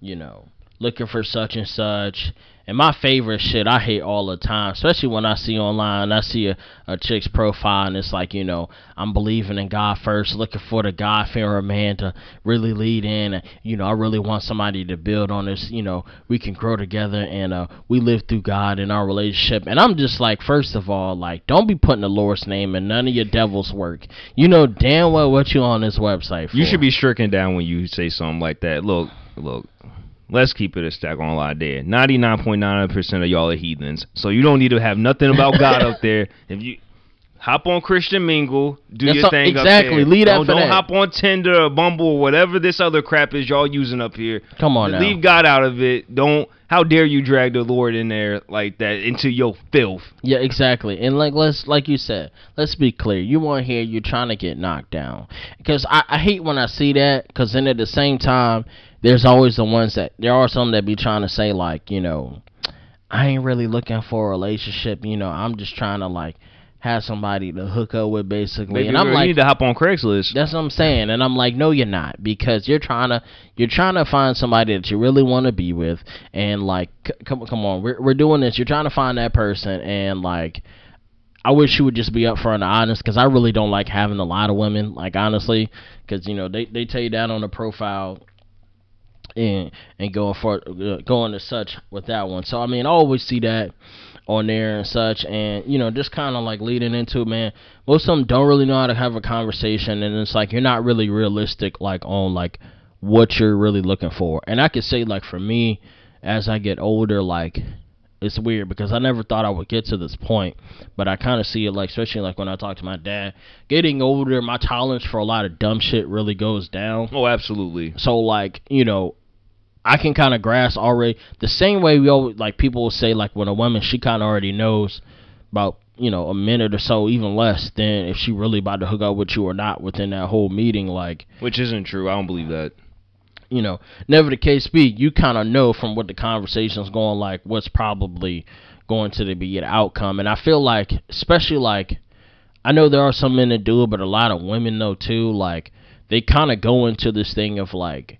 you know, looking for such and such. And my favorite shit I hate all the time, especially when I see online, I see a chick's profile and it's like, you know, I'm believing in God first, looking for the God-fearing man to really lead in. And, you know, I really want somebody to build on this, you know, we can grow together and we live through God in our relationship. And I'm just like, first of all, like, don't be putting the Lord's name in none of your devil's work. You know damn well what you on this website for. You should be stricken down when you say something like that. Look. Let's keep it a stack on a lot there. 99.9% of y'all are heathens, so you don't need to have nothing about God up there. If you hop on Christian Mingle, do that's your thing exactly. Up there. Leave that for don't that. Hop on Tinder or Bumble or whatever this other crap is y'all using up here. Come on now. Leave God out of it. Don't. How dare you drag the Lord in there like that into your filth? Yeah, exactly. And like you said, let's be clear. You on here, you're trying to get knocked down. Because I hate when I see that, because then at the same time, there's always the ones that, there are some that be trying to say, like, you know, I ain't really looking for a relationship. You know, I'm just trying to, like, have somebody to hook up with, basically. Maybe, and I'm like, you need to hop on Craigslist. That's what I'm saying. And I'm like, no, you're not. Because you're trying to find somebody that you really want to be with. And, like, come on, we're doing this. You're trying to find that person. And, like, I wish you would just be upfront and honest, because I really don't like having a lot of women, like, honestly. Because, you know, they tell you that on the profile and going to such with that one. So I mean, I always see that on there and such, and you know, just kind of like leading into it, man. Most of them don't really know how to have a conversation, and it's like you're not really realistic, like on like what you're really looking for. And I could say, like, for me, as I get older, like, it's weird because I never thought I would get to this point, but I kind of see it, like, especially like when I talk to my dad. Getting older, my tolerance for a lot of dumb shit really goes down. Oh, absolutely. So like, you know, I can kind of grasp already the same way we always, like, people will say, like, when a woman, she kind of already knows about, you know, a minute or so, even less, than if she really about to hook up with you or not within that whole meeting, like, which isn't true. I don't believe that. You know, never the case be, you kind of know from what the conversation's going, like, what's probably going to be an outcome. And I feel like, especially, like, I know there are some men that do it, but a lot of women though too, like, they kind of go into this thing of like,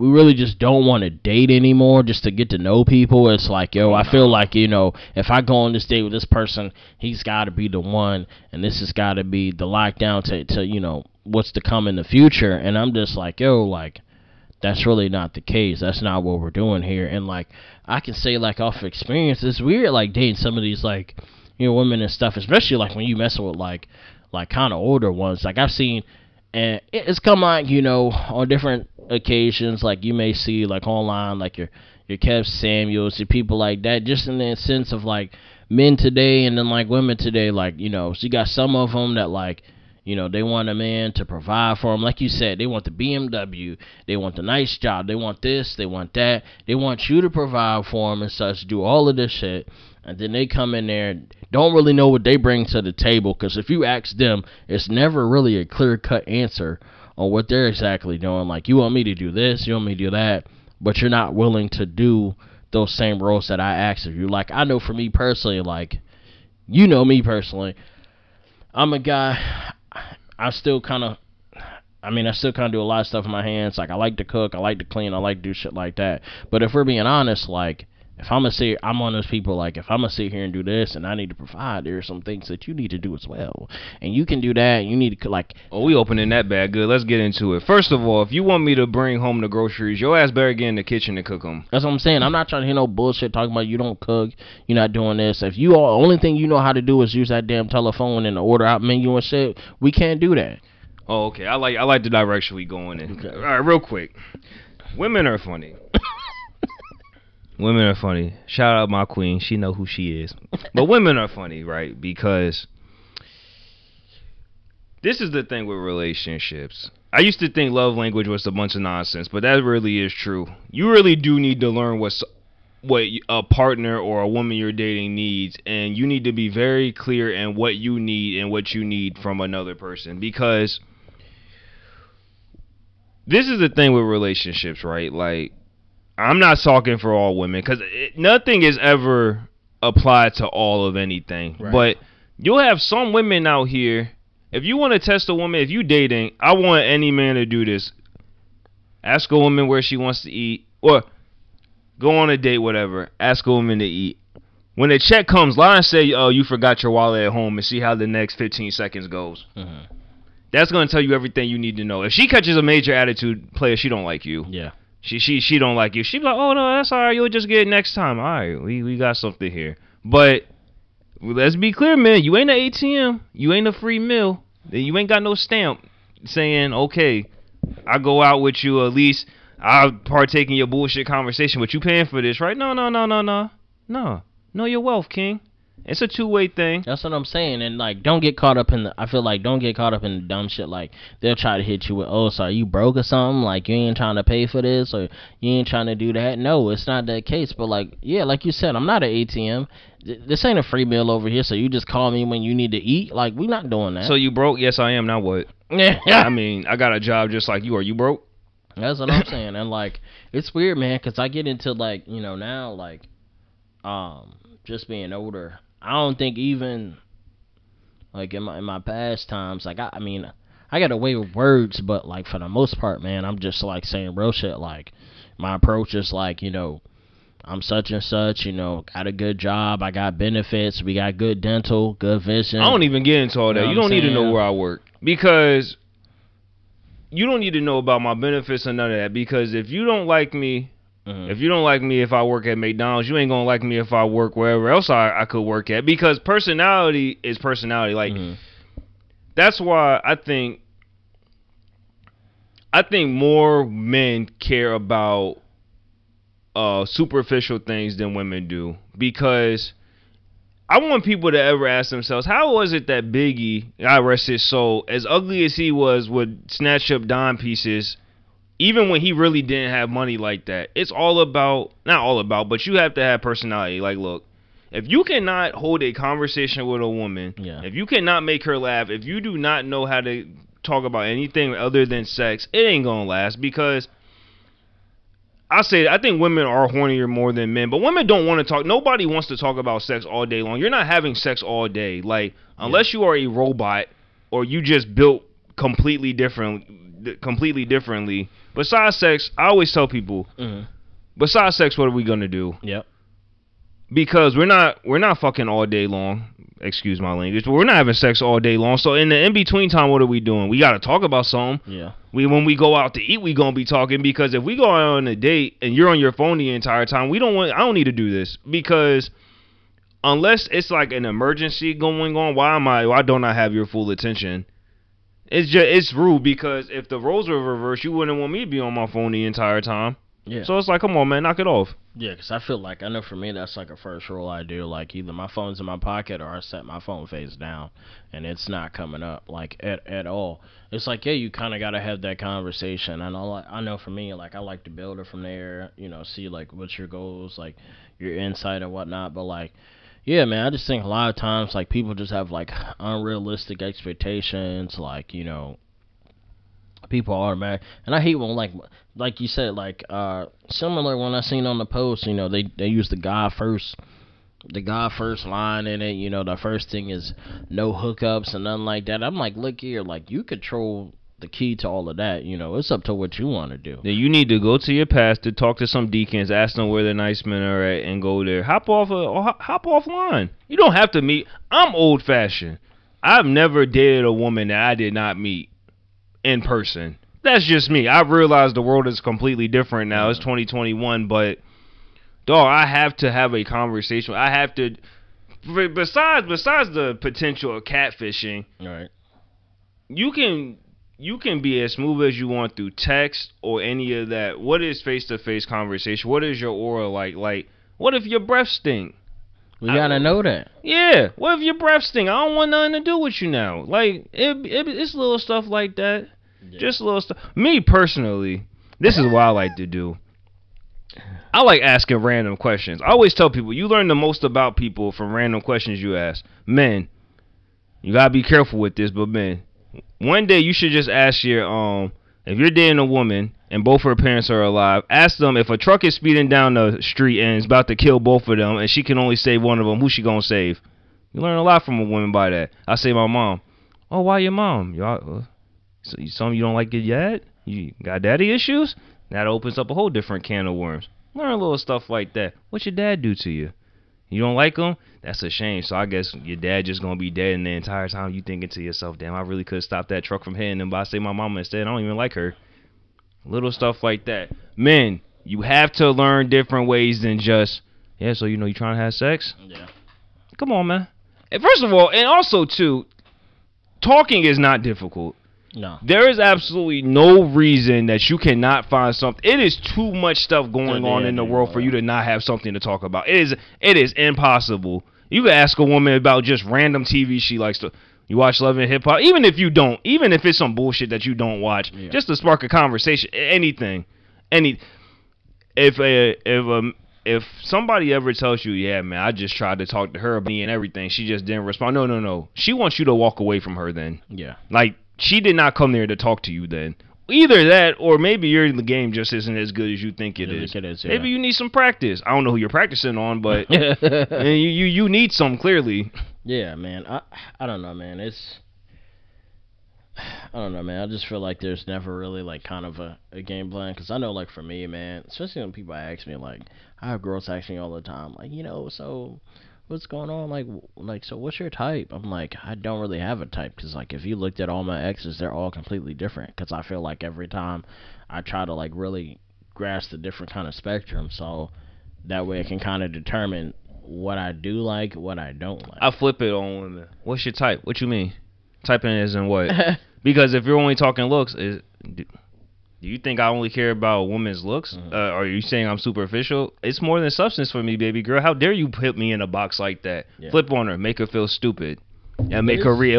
we really just don't want to date anymore, just to get to know people. It's like, yo, I feel like, you know, if I go on this date with this person, he's got to be the one, and this has got to be the lockdown to, you know, what's to come in the future. And I'm just like, yo, like, that's really not the case. That's not what we're doing here. And, like, I can say, like, off experience, it's weird, like, dating some of these, like, you know, women and stuff, especially, like, when you messing with, like kind of older ones. Like, I've seen, and it's come out, you know, on different occasions, like, you may see, like, online, like, your Kev Samuels, your people like that, just in the sense of, like, men today and then, like, women today, like, you know, so you got some of them that, like, you know, they want a man to provide for them. Like you said, they want the BMW. They want the nice job. They want this. They want that. They want you to provide for them and such, do all of this shit. And then they come in there and don't really know what they bring to the table, because if you ask them, it's never really a clear-cut answer on what they're exactly doing. Like, you want me to do this, you want me to do that, but you're not willing to do those same roles that I asked of you. Like, I know for me personally, like, you know me personally, I'm a guy... I still kind of do a lot of stuff with my hands. Like, I like to cook, I like to clean, I like to do shit like that. But if we're being honest, like, if I'm going to sit, I'm one of those people, like, if I'm going to sit here and do this and I need to provide, there are some things that you need to do as well. And you can do that, and you need to, like... Oh, we opening that bag good. Let's get into it. First of all, if you want me to bring home the groceries, your ass better get in the kitchen and cook them. That's what I'm saying. I'm not trying to hear no bullshit talking about you don't cook, you're not doing this. If you all, only thing you know how to do is use that damn telephone and order out menu and shit, we can't do that. Oh, okay. I like the direction we going in. Okay. All right, real quick. Women are funny. Women are funny. Shout out my queen. She know who she is. But women are funny, right? Because this is the thing with relationships. I used to think love language was a bunch of nonsense, but that really is true. You really do need to learn what a partner or a woman you're dating needs, and you need to be very clear in what you need and what you need from another person. Because this is the thing with relationships, right? Like, I'm not talking for all women, because nothing is ever applied to all of anything. Right. But you'll have some women out here. If you want to test a woman, if you dating, I want any man to do this. Ask a woman where she wants to eat. Or go on a date, whatever, ask a woman to eat. When the check comes, lie and say, oh, you forgot your wallet at home, and see how the next 15 seconds goes. Mm-hmm. That's going to tell you everything you need to know. If she catches a major attitude player, she don't like you. Yeah. She don't like you. She be like, oh, no, that's all right. You'll just get it next time. All right, we got something here. But let's be clear, man. You ain't an ATM. You ain't a free meal. You ain't got no stamp saying, okay, I go out with you, at least I'll partake in your bullshit conversation, but you paying for this, right? No. Know your wealth, King. It's a two-way thing. That's what I'm saying. And, like, don't get caught up in the... I feel like don't get caught up in the dumb shit. Like, they'll try to hit you with, oh, so are you broke or something? Like, you ain't trying to pay for this or you ain't trying to do that. No, it's not that case. But, like, yeah, like you said, I'm not an ATM. This ain't a free meal over here, so you just call me when you need to eat? Like, we not doing that. So you broke? Yes, I am. Now what? I mean, I got a job just like you. Are you broke? That's what I'm saying. And, like, it's weird, man, because I get into, like, you know, now, like, just being older, I don't think even, like, in my past times, like, I mean, I got away with words, but, like, for the most part, man, I'm just, like, saying real shit. Like, my approach is, like, you know, I'm such and such, you know, got a good job, I got benefits, we got good dental, good vision. I don't even get into all that. You don't need to know where I work, because you don't need to know about my benefits or none of that, because if you don't like me, if you don't like me if I work at McDonald's, you ain't going to like me if I work wherever else I could work at. Because personality is personality. Like, that's why I think more men care about superficial things than women do. Because I want people to ever ask themselves, how was it that Biggie, God rest his soul, as ugly as he was, would snatch up dime pieces even when he really didn't have money like that? It's all about, not all about, but you have to have personality. Like, look, if you cannot hold a conversation with a woman, if you cannot make her laugh, if you do not know how to talk about anything other than sex, it ain't going to last. Because I think women are hornier more than men, but women don't want to talk. Nobody wants to talk about sex all day long. You're not having sex all day. Like, unless you are a robot or you just built completely differently. Besides sex, I always tell people, besides sex, what are we gonna do? Yep. Because we're not fucking all day long. Excuse my language, but we're not having sex all day long. So in the in between time, what are we doing? We gotta talk about something. Yeah. When we go out to eat, we gonna be talking, because if we go out on a date and you're on your phone the entire time, I don't need to do this, because unless it's like an emergency going on, why don't I have your full attention? It's rude, because if the roles were reversed, you wouldn't want me to be on my phone the entire time. Yeah. So it's like, come on, man, knock it off. Yeah, because I feel like, I know for me, that's like a first rule I do. Like, either my phone's in my pocket or I set my phone face down and it's not coming up, like, at all. It's like, yeah, you kind of got to have that conversation. And I know for me, like, I like to build it from there, you know, see, like, what's your goals, like, your insight and whatnot. But, like, yeah, man, I just think a lot of times, like, people just have, like, unrealistic expectations, like, you know, people are mad. And I hate when, like you said, like, similar when I seen on the post, you know, they use the guy first line in it, you know, the first thing is no hookups and nothing like that. I'm like, look here, like, you control the key to all of that, you know. It's up to what you want to do. Yeah, you need to go to your pastor, talk to some deacons, ask them where the nice men are at, and go there. Hop offline. You don't have to meet. I'm old fashioned. I've never dated a woman that I did not meet in person. That's just me. I realize the world is completely different now. It's 2021, but dog, I have to have a conversation. I have to. Besides the potential of catfishing, all right, you can be as smooth as you want through text or any of that. What is face-to-face conversation? What is your aura like? Like, what if your breath stink? We gotta know that. Yeah. What if your breath stink? I don't want nothing to do with you now. Like, it's little stuff like that. Yeah. Just little stuff. Me, personally, this is what I like to do. I like asking random questions. I always tell people, you learn the most about people from random questions you ask. Men, you gotta be careful with this, but men, one day you should just ask your if you're dating a woman and both her parents are alive, ask them, if a truck is speeding down the street and is about to kill both of them and she can only save one of them, who she gonna save? You learn a lot from a woman by that. I say my mom. Oh, why your mom? Y'all, so something you don't like it yet? You got daddy issues? That opens up a whole different can of worms. Learn little stuff like that. What your dad do to you? You don't like him? That's a shame. So I guess your dad just going to be dead, and the entire time you thinking to yourself, damn, I really could have stopped that truck from hitting him, but I say my mama instead. I don't even like her. Little stuff like that. Men, you have to learn different ways than just, yeah, so you know you trying to have sex? Yeah. Come on, man. And first of all, and also, too, talking is not difficult. No. There is absolutely no reason that you cannot find something. It is too much stuff going on in the world for you to not have something to talk about. It is impossible. You can ask a woman about just random TV she likes to. You watch Love and Hip Hop, even if you don't, even if it's some bullshit that you don't watch, yeah, just to spark a conversation, anything, If somebody ever tells you, yeah, man, I just tried to talk to her about me and everything, she just didn't respond. No. She wants you to walk away from her then. Yeah. Like, she did not come there to talk to you then. Either that, or maybe your game just isn't as good as you think it is. Yeah. Maybe you need some practice. I don't know who you're practicing on, but you need some, clearly. Yeah, man. I don't know, man. I just feel like there's never really, like, kind of a game plan. Because I know, like, for me, man, especially when people ask me, like, I have girls asking me all the time, like, you know, so what's going on? Like, so what's your type? I'm like, I don't really have a type. Because, like, if you looked at all my exes, they're all completely different. Because I feel like every time I try to, like, really grasp the different kind of spectrum. So that way I can kind of determine what I do like, what I don't like. I flip it on women. What's your type? What you mean? Typing is in what? Because if you're only talking looks, do you think I only care about a woman's looks? Mm-hmm. Are you saying I'm superficial? It's more than substance for me, baby girl. How dare you put me in a box like that? Yeah. Flip on her, make her feel stupid, and it'll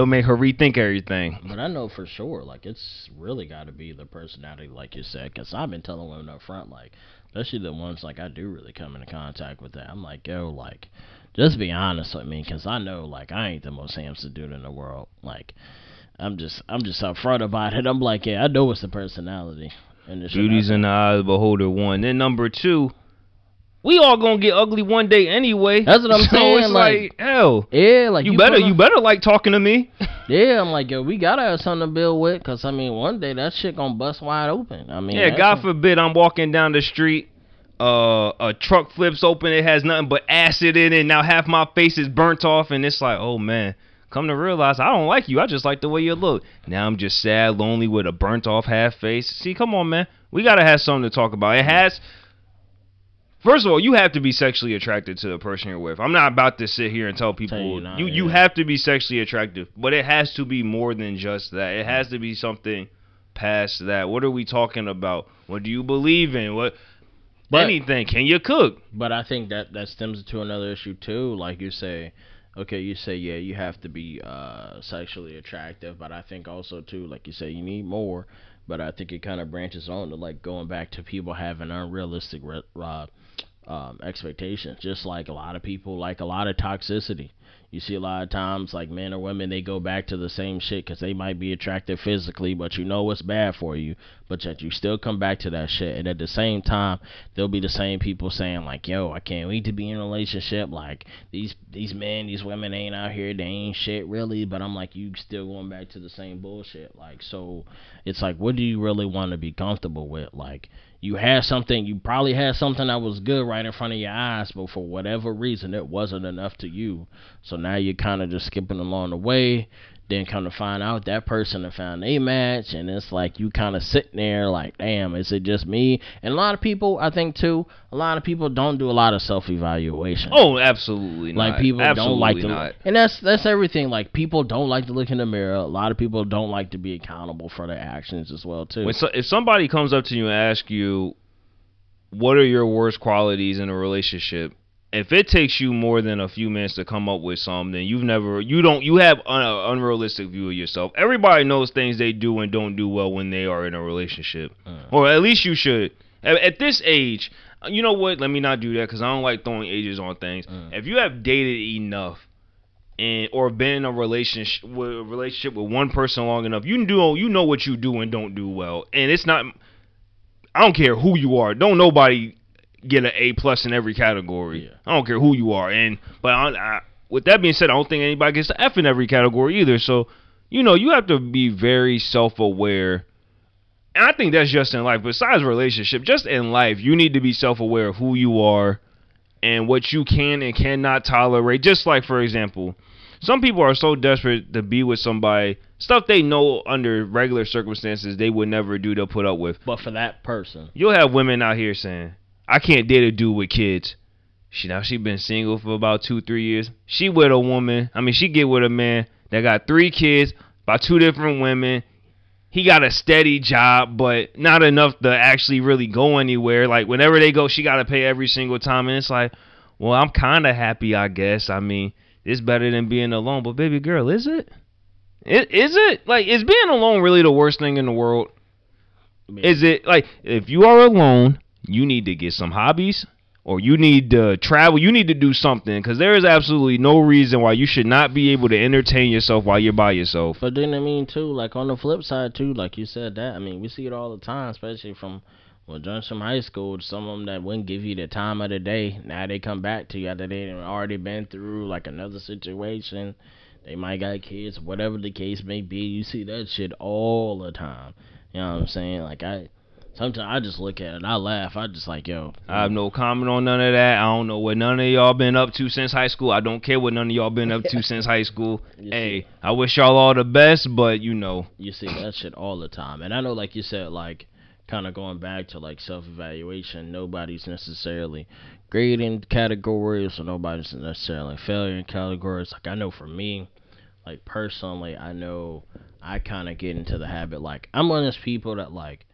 make her rethink everything. But I know for sure, like, it's really got to be the personality, like you said, because I've been telling women up front, like, especially the ones, like, I do really come into contact with that. I'm like, yo, like, just be honest with me, because I know, like, I ain't the most handsome dude in the world, like. I'm just upfront about it. I'm like, yeah, I know it's the personality. And beauty's in the eye of the beholder, one. Then number two, we all gonna get ugly one day anyway. That's what I'm saying. It's like, hell. Yeah, like you better like talking to me. Yeah, I'm like, yo, we gotta have something to build with, cause I mean, one day that shit gonna bust wide open. I mean, yeah, God forbid I'm walking down the street, a truck flips open, it has nothing but acid in it, and now half my face is burnt off, and it's like, oh man. Come to realize I don't like you. I just like the way you look. Now I'm just sad, lonely, with a burnt-off half face. See, come on, man. We got to have something to talk about. It has... First of all, you have to be sexually attracted to the person you're with. I'm not about to sit here and tell people. You have to be sexually attractive, but it has to be more than just that. It has to be something past that. What are we talking about? What do you believe in? Anything. Can you cook? But I think that stems to another issue, too. Like you say... Okay, you say, yeah, you have to be sexually attractive, but I think also, too, like you say, you need more, but I think it kind of branches on to, like, going back to people having unrealistic expectations, just like a lot of people, like a lot of toxicity. You see a lot of times, like, men or women, they go back to the same shit because they might be attractive physically, but you know it's bad for you, but yet you still come back to that shit. And at the same time, there'll be the same people saying, like, yo, I can't wait to be in a relationship. Like, these men, these women ain't out here. They ain't shit, really. But I'm like, you still going back to the same bullshit. Like, so it's like, what do you really want to be comfortable with? Like, you probably had something that was good right in front of your eyes, but for whatever reason, it wasn't enough to you. So now you're kind of just skipping along the way, then come to find out that person had found a match, and it's like you kind of sitting there like, damn, is it just me? And a lot of people, I think, too, a lot of people don't do a lot of self-evaluation. Oh, absolutely not. Like, people don't like to look. And that's everything. Like, people don't like to look in the mirror. A lot of people don't like to be accountable for their actions as well, too. If somebody comes up to you and asks you, what are your worst qualities in a relationship? If it takes you more than a few minutes to come up with some, then you have an unrealistic view of yourself. Everybody knows things they do and don't do well when they are in a relationship, or at least you should. At this age, you know what? Let me not do that because I don't like throwing ages on things. If you have dated enough or been in a relationship with one person long enough, you know what you do and don't do well, and it's not. I don't care who you are. Don't nobody get an A+ in every category. Yeah. I don't care who you are. With that being said, I don't think anybody gets an F in every category either. So, you know, you have to be very self-aware And I think that's just in life. Besides relationship, just in life, you need to be self-aware of who you are and what you can and cannot tolerate. Just like, for example, some people are so desperate to be with somebody, stuff they know under regular circumstances they would never do, they'll put up with. But for that person. You'll have women out here saying, I can't date a dude with kids. Now she been single for about 2-3 years. She get with a man that got 3 kids by 2 different women. He got a steady job, but not enough to actually really go anywhere. Like, whenever they go, she got to pay every single time. And it's like, well, I'm kind of happy, I guess. I mean, it's better than being alone. But, baby girl, is it? Is it? Like, is being alone really the worst thing in the world? Is it? Like, if you are alone, you need to get some hobbies or you need to travel. You need to do something because there is absolutely no reason why you should not be able to entertain yourself while you're by yourself. But then, I mean, too, like, on the flip side, too, like you said that, I mean, we see it all the time, especially from, well, during some high school, some of them that wouldn't give you the time of the day. Now they come back to you after they've already been through, like, another situation. They might got kids, whatever the case may be. You see that shit all the time. You know what I'm saying? Like, sometimes I just look at it and I laugh. I just like, yo. I have no comment on none of that. I don't know what none of y'all been up to since high school. I don't care what none of y'all been up to since high school. Hey, I wish y'all all the best, but you know. You see that shit all the time. And I know, like you said, like, kind of going back to, like, self-evaluation, nobody's necessarily grading categories or nobody's necessarily failing categories. Like, I know for me, like, personally, I know I kind of get into the habit. Like, I'm one of those people that, like,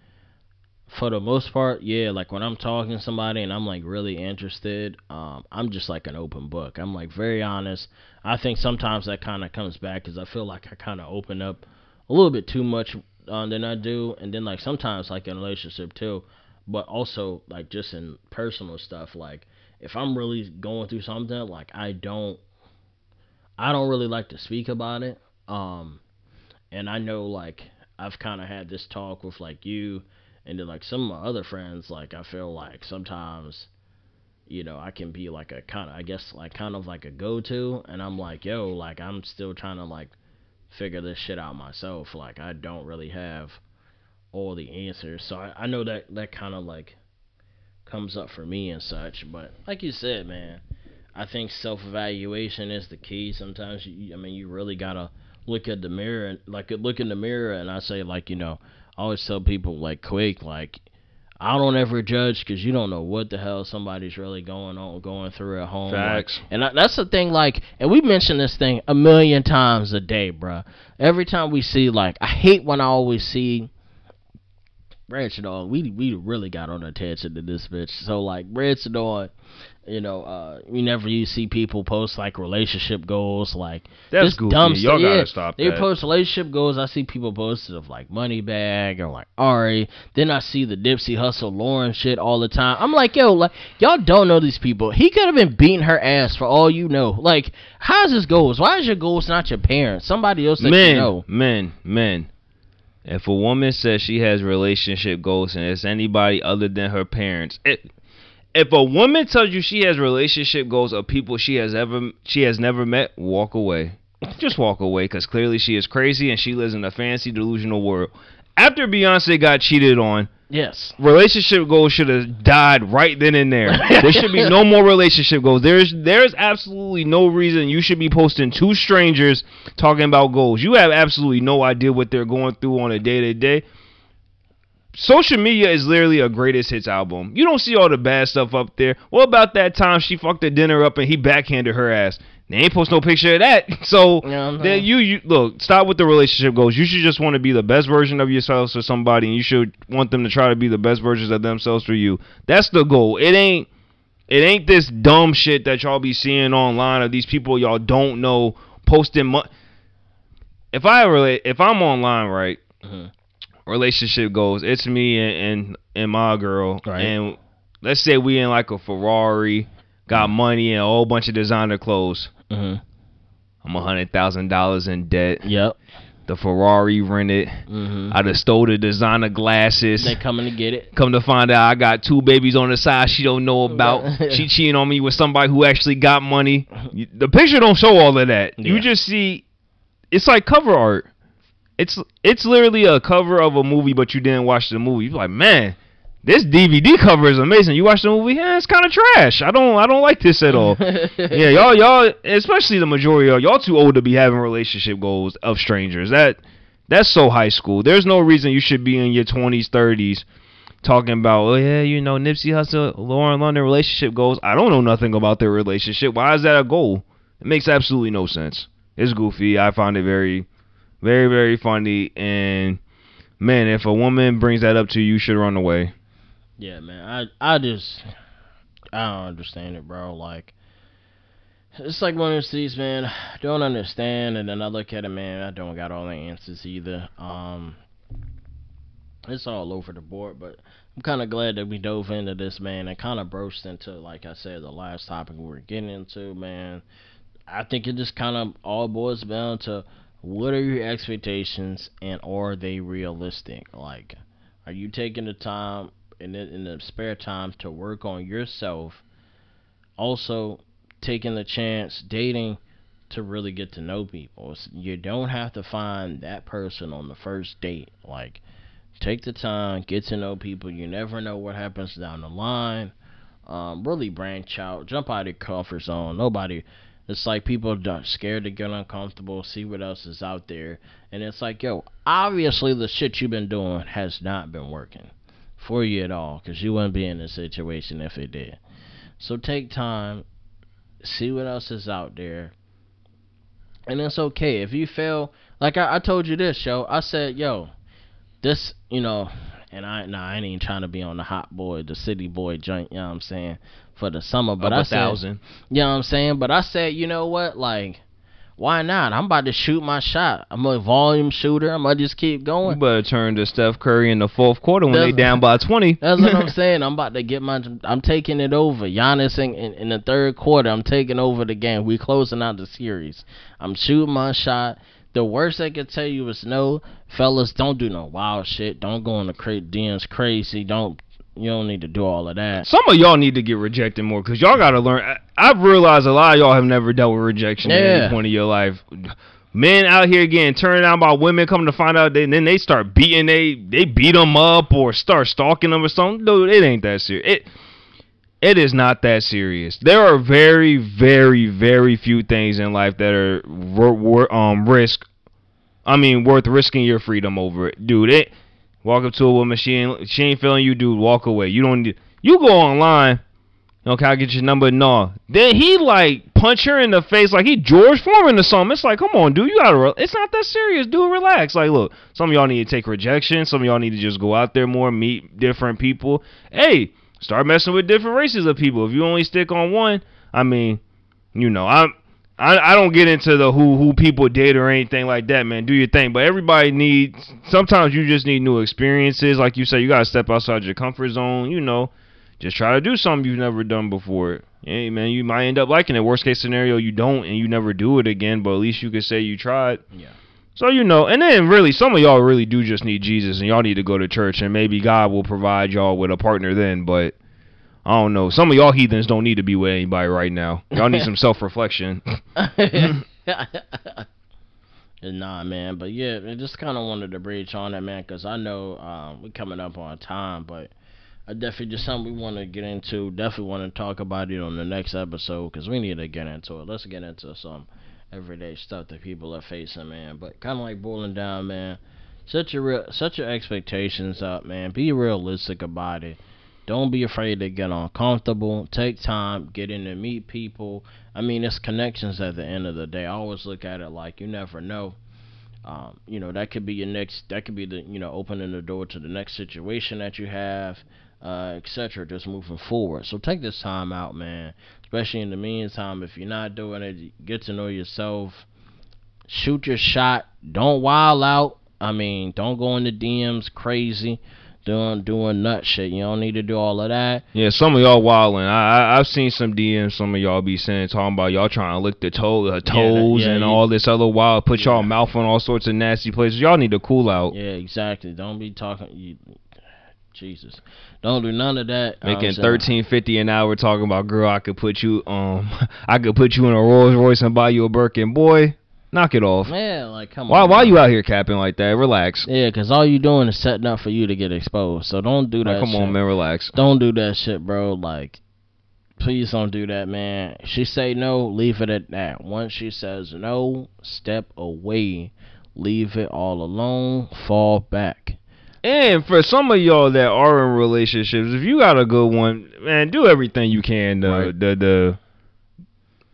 for the most part, yeah, like, when I'm talking to somebody and I'm, like, really interested, I'm just, like, an open book. I'm, like, very honest. I think sometimes that kind of comes back because I feel like I kind of open up a little bit too much than I do. And then, like, sometimes, like, in a relationship, too. But also, like, just in personal stuff, like, if I'm really going through something, like, I don't really like to speak about it. And I know, like, I've kind of had this talk with, like, you. And then, like, some of my other friends, like, I feel like sometimes, you know, I can be, like, a go-to. And I'm like, yo, like, I'm still trying to, like, figure this shit out myself. Like, I don't really have all the answers. So, I know that kind of, like, comes up for me and such. But, like you said, man, I think self-evaluation is the key. Sometimes, you really got to look at the mirror. Look in the mirror, and I say, like, you know, I always tell people, like, quick, like, I don't ever judge because you don't know what the hell somebody's really going through at home. Facts. Like, and that's the thing, like, and we mention this thing 1,000,000 times a day, bro. Every time we see, like, I hate when I always see, Branch it on. We really got on attention to this bitch. So, like, Branch it on. You know, whenever you see people post, like, relationship goals, like, that's this goofy. Dumb stuff. Y'all gotta stop that. They post relationship goals. I see people posted of, like, Moneybag or, like, Ari. Then I see the Dipsey Hussle Lauren shit all the time. I'm like, yo, like, y'all don't know these people. He could have been beating her ass for all you know. Like, how's his goals? Why is your goals not your parents? Somebody else that you know. Men. If a woman says she has relationship goals and it's anybody other than her parents, if a woman tells you she has relationship goals of people she has never met, walk away. Just walk away, because clearly she is crazy and she lives in a fancy, delusional world. After Beyonce got cheated on, yes, relationship goals should have died right then and there. There should be no more relationship goals. There's absolutely no reason you should be posting 2 strangers talking about goals. You have absolutely no idea what they're going through on a day-to-day. Social media is literally a greatest hits album. You don't see all the bad stuff up there. What about that time she fucked the dinner up and he backhanded her ass? They ain't post no picture of that. So, then you look, stop with the relationship goals. You should just want to be the best version of yourself for somebody, and you should want them to try to be the best versions of themselves for you. That's the goal. It ain't this dumb shit that y'all be seeing online of these people y'all don't know posting. If I'm online, right? Mm-hmm. Relationship goals, it's me and my girl, right. And let's say we in, like, a Ferrari, got money and a whole bunch of designer clothes. Mm-hmm. I'm $100,000 in debt. Yep. The Ferrari rented. Mm-hmm. I just stole the designer glasses. They coming to get it. Come to find out, I got 2 babies on the side she don't know about. She cheating on me with somebody who actually got money. The picture don't show all of that. Yeah. You just see, it's like cover art. It's literally a cover of a movie, but you didn't watch the movie. You're like, man, this DVD cover is amazing. You watch the movie, yeah, it's kind of trash. I don't like this at all. Yeah, y'all, especially the majority of y'all too old to be having relationship goals of strangers. That's so high school. There's no reason you should be in your 20s, 30s talking about, oh yeah, you know, Nipsey Hussle, Lauren London relationship goals. I don't know nothing about their relationship. Why is that a goal? It makes absolutely no sense. It's goofy. I find it very, very, very funny. And man, if a woman brings that up to you, you should run away. Yeah, man. I don't understand it, bro. Like, it's like one of those things, man. I don't understand, and then I look at it, man. I don't got all the answers either. It's all over the board, but I'm kind of glad that we dove into this, man, and kind of broached into, like I said, the last topic we were getting into, man. I think it just kind of all boils down to what are your expectations and are they realistic? Like, are you taking the time in the spare time to work on yourself? Also, taking the chance dating to really get to know people. You don't have to find that person on the first date. Like, take the time, get to know people. You never know what happens down the line. Really branch out, jump out of your comfort zone. It's like people are scared to get uncomfortable, see what else is out there. And it's like, yo, obviously the shit you've been doing has not been working for you at all, because you wouldn't be in this situation if it did. So take time, see what else is out there. And it's okay. If you fail, like I told you this, yo. I said, yo, this, you know, and I ain't even trying to be on the hot boy, the city boy joint, you know what I'm saying, for the summer. But I said, you know what I'm saying? But I said, you know what? Like, why not? I'm about to shoot my shot. I'm a volume shooter. I'm going to just keep going. You better turn to Steph Curry in the fourth quarter when they down by 20. That's what I'm saying. I'm taking it over. Giannis in the third quarter, I'm taking over the game. We closing out the series. I'm shooting my shot. The worst I can tell you is no, fellas, don't do no wild shit. Don't go on the DMs crazy. You don't need to do all of that. Some of y'all need to get rejected more, because y'all got to learn. I've realized a lot of y'all have never dealt with rejection at any point in your life. Men out here getting turned down by women, coming to find out, then they start beating. They beat them up or start stalking them or something. Dude, it ain't that serious. It is not that serious. There are very, very, very few things in life that are worth risking your freedom over. It. Dude, walk up to a woman, she ain't feeling you, dude, walk away. You go online, okay, I'll get your number, no. Then he, like, punch her in the face like he George Foreman or something. It's like, come on, dude, it's not that serious, dude, relax. Like, look, some of y'all need to take rejection. Some of y'all need to just go out there more, meet different people. Hey, start messing with different races of people. If you only stick on one, I mean, you know, I don't get into the who people date or anything like that, man. Do your thing. But everybody sometimes you just need new experiences. Like you say, you got to step outside your comfort zone, you know. Just try to do something you've never done before. Hey, man, you might end up liking it. Worst case scenario, you don't and you never do it again, but at least you could say you tried. Yeah. So, you know, and then really some of y'all really do just need Jesus and y'all need to go to church and maybe God will provide y'all with a partner then, but I don't know. Some of y'all heathens don't need to be with anybody right now. Y'all need some self-reflection. Nah, man. But, yeah, I just kind of wanted to bridge on that, man, because I know we're coming up on time, but definitely just something we want to get into. Definitely want to talk about it on the next episode because we need to get into it. Let's get into some everyday stuff that people are facing, man. But kind of like boiling down, man, set your expectations up, man. Be realistic about it. Don't be afraid to get uncomfortable. Take time. Get in to meet people. I mean, it's connections at the end of the day. I always look at it like you never know. You know, that could be your next, that could be the, you know, opening the door to the next situation that you have, etc. Just moving forward. So take this time out, man. Especially in the meantime, if you're not doing it, get to know yourself. Shoot your shot. Don't wild out. I mean, don't go in the DMs crazy. Doing nut shit. You don't need to do all of that. Yeah, some of y'all wildin'. I've seen some DMs some of y'all be saying, talking about y'all trying to lick the toes and all this other wild, put y'all mouth on all sorts of nasty places. Y'all need to cool out. Yeah, exactly. Don't be talking. Jesus. Don't do none of that. Making $13.50 an hour talking about, girl, I could put you in a Rolls Royce and buy you a Birkin. Boy. Knock it off. Yeah, like, come on. Why you out here capping like that? Relax. Yeah, because all you doing is setting up for you to get exposed. So don't do that shit. Come on, man, relax. Don't do that shit, bro. Like, please don't do that, man. She say no, leave it at that. Once she says no, step away. Leave it all alone. Fall back. And for some of y'all that are in relationships, if you got a good one, man, do everything you can to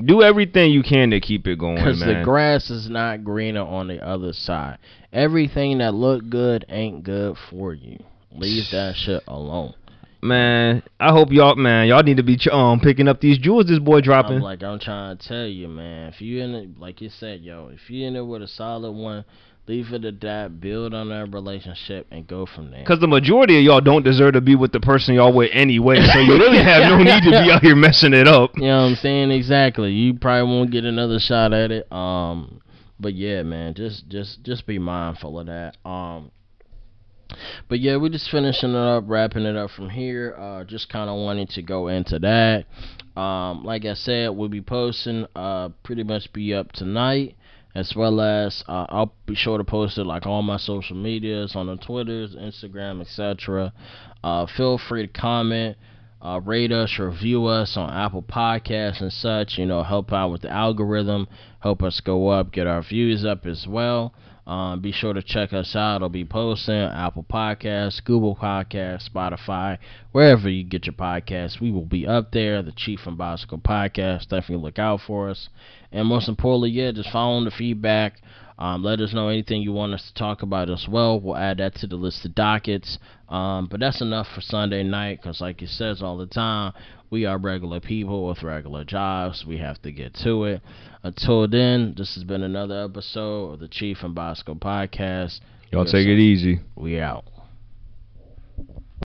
do everything you can to keep it going, man. Because the grass is not greener on the other side. Everything that look good ain't good for you. Leave that shit alone. Man, I hope y'all, man, y'all need to be picking up these jewels this boy dropping. I'm trying to tell you, man. If you in it, like you said, yo, if you in it with a solid one, leave it at that, build on that relationship, and go from there. Because the majority of y'all don't deserve to be with the person y'all with anyway, so you really have no need to be out here messing it up. You know what I'm saying? Exactly. You probably won't get another shot at it. But, yeah, man, just be mindful of that. But, yeah, we're just finishing it up, wrapping it up from here. Just kind of wanting to go into that. Like I said, we'll be posting pretty much be up tonight. As well as, I'll be sure to post it, like, all my social medias, on the Twitters, Instagram, etc. Feel free to comment, rate us, review us on Apple Podcasts and such. You know, help out with the algorithm, help us go up, get our views up as well. Be sure to check us out. I'll be posting Apple Podcasts, Google Podcasts, Spotify, wherever you get your podcasts. We will be up there. The Chief and Bicycle Podcast. Definitely look out for us. And most importantly, yeah, just following the feedback. Let us know anything you want us to talk about as well. We'll add that to the list of dockets. But that's enough for Sunday night because, like it says all the time, we are regular people with regular jobs. We have to get to it. Until then, this has been another episode of the Chief and Bosco Podcast. Y'all take it easy. We out.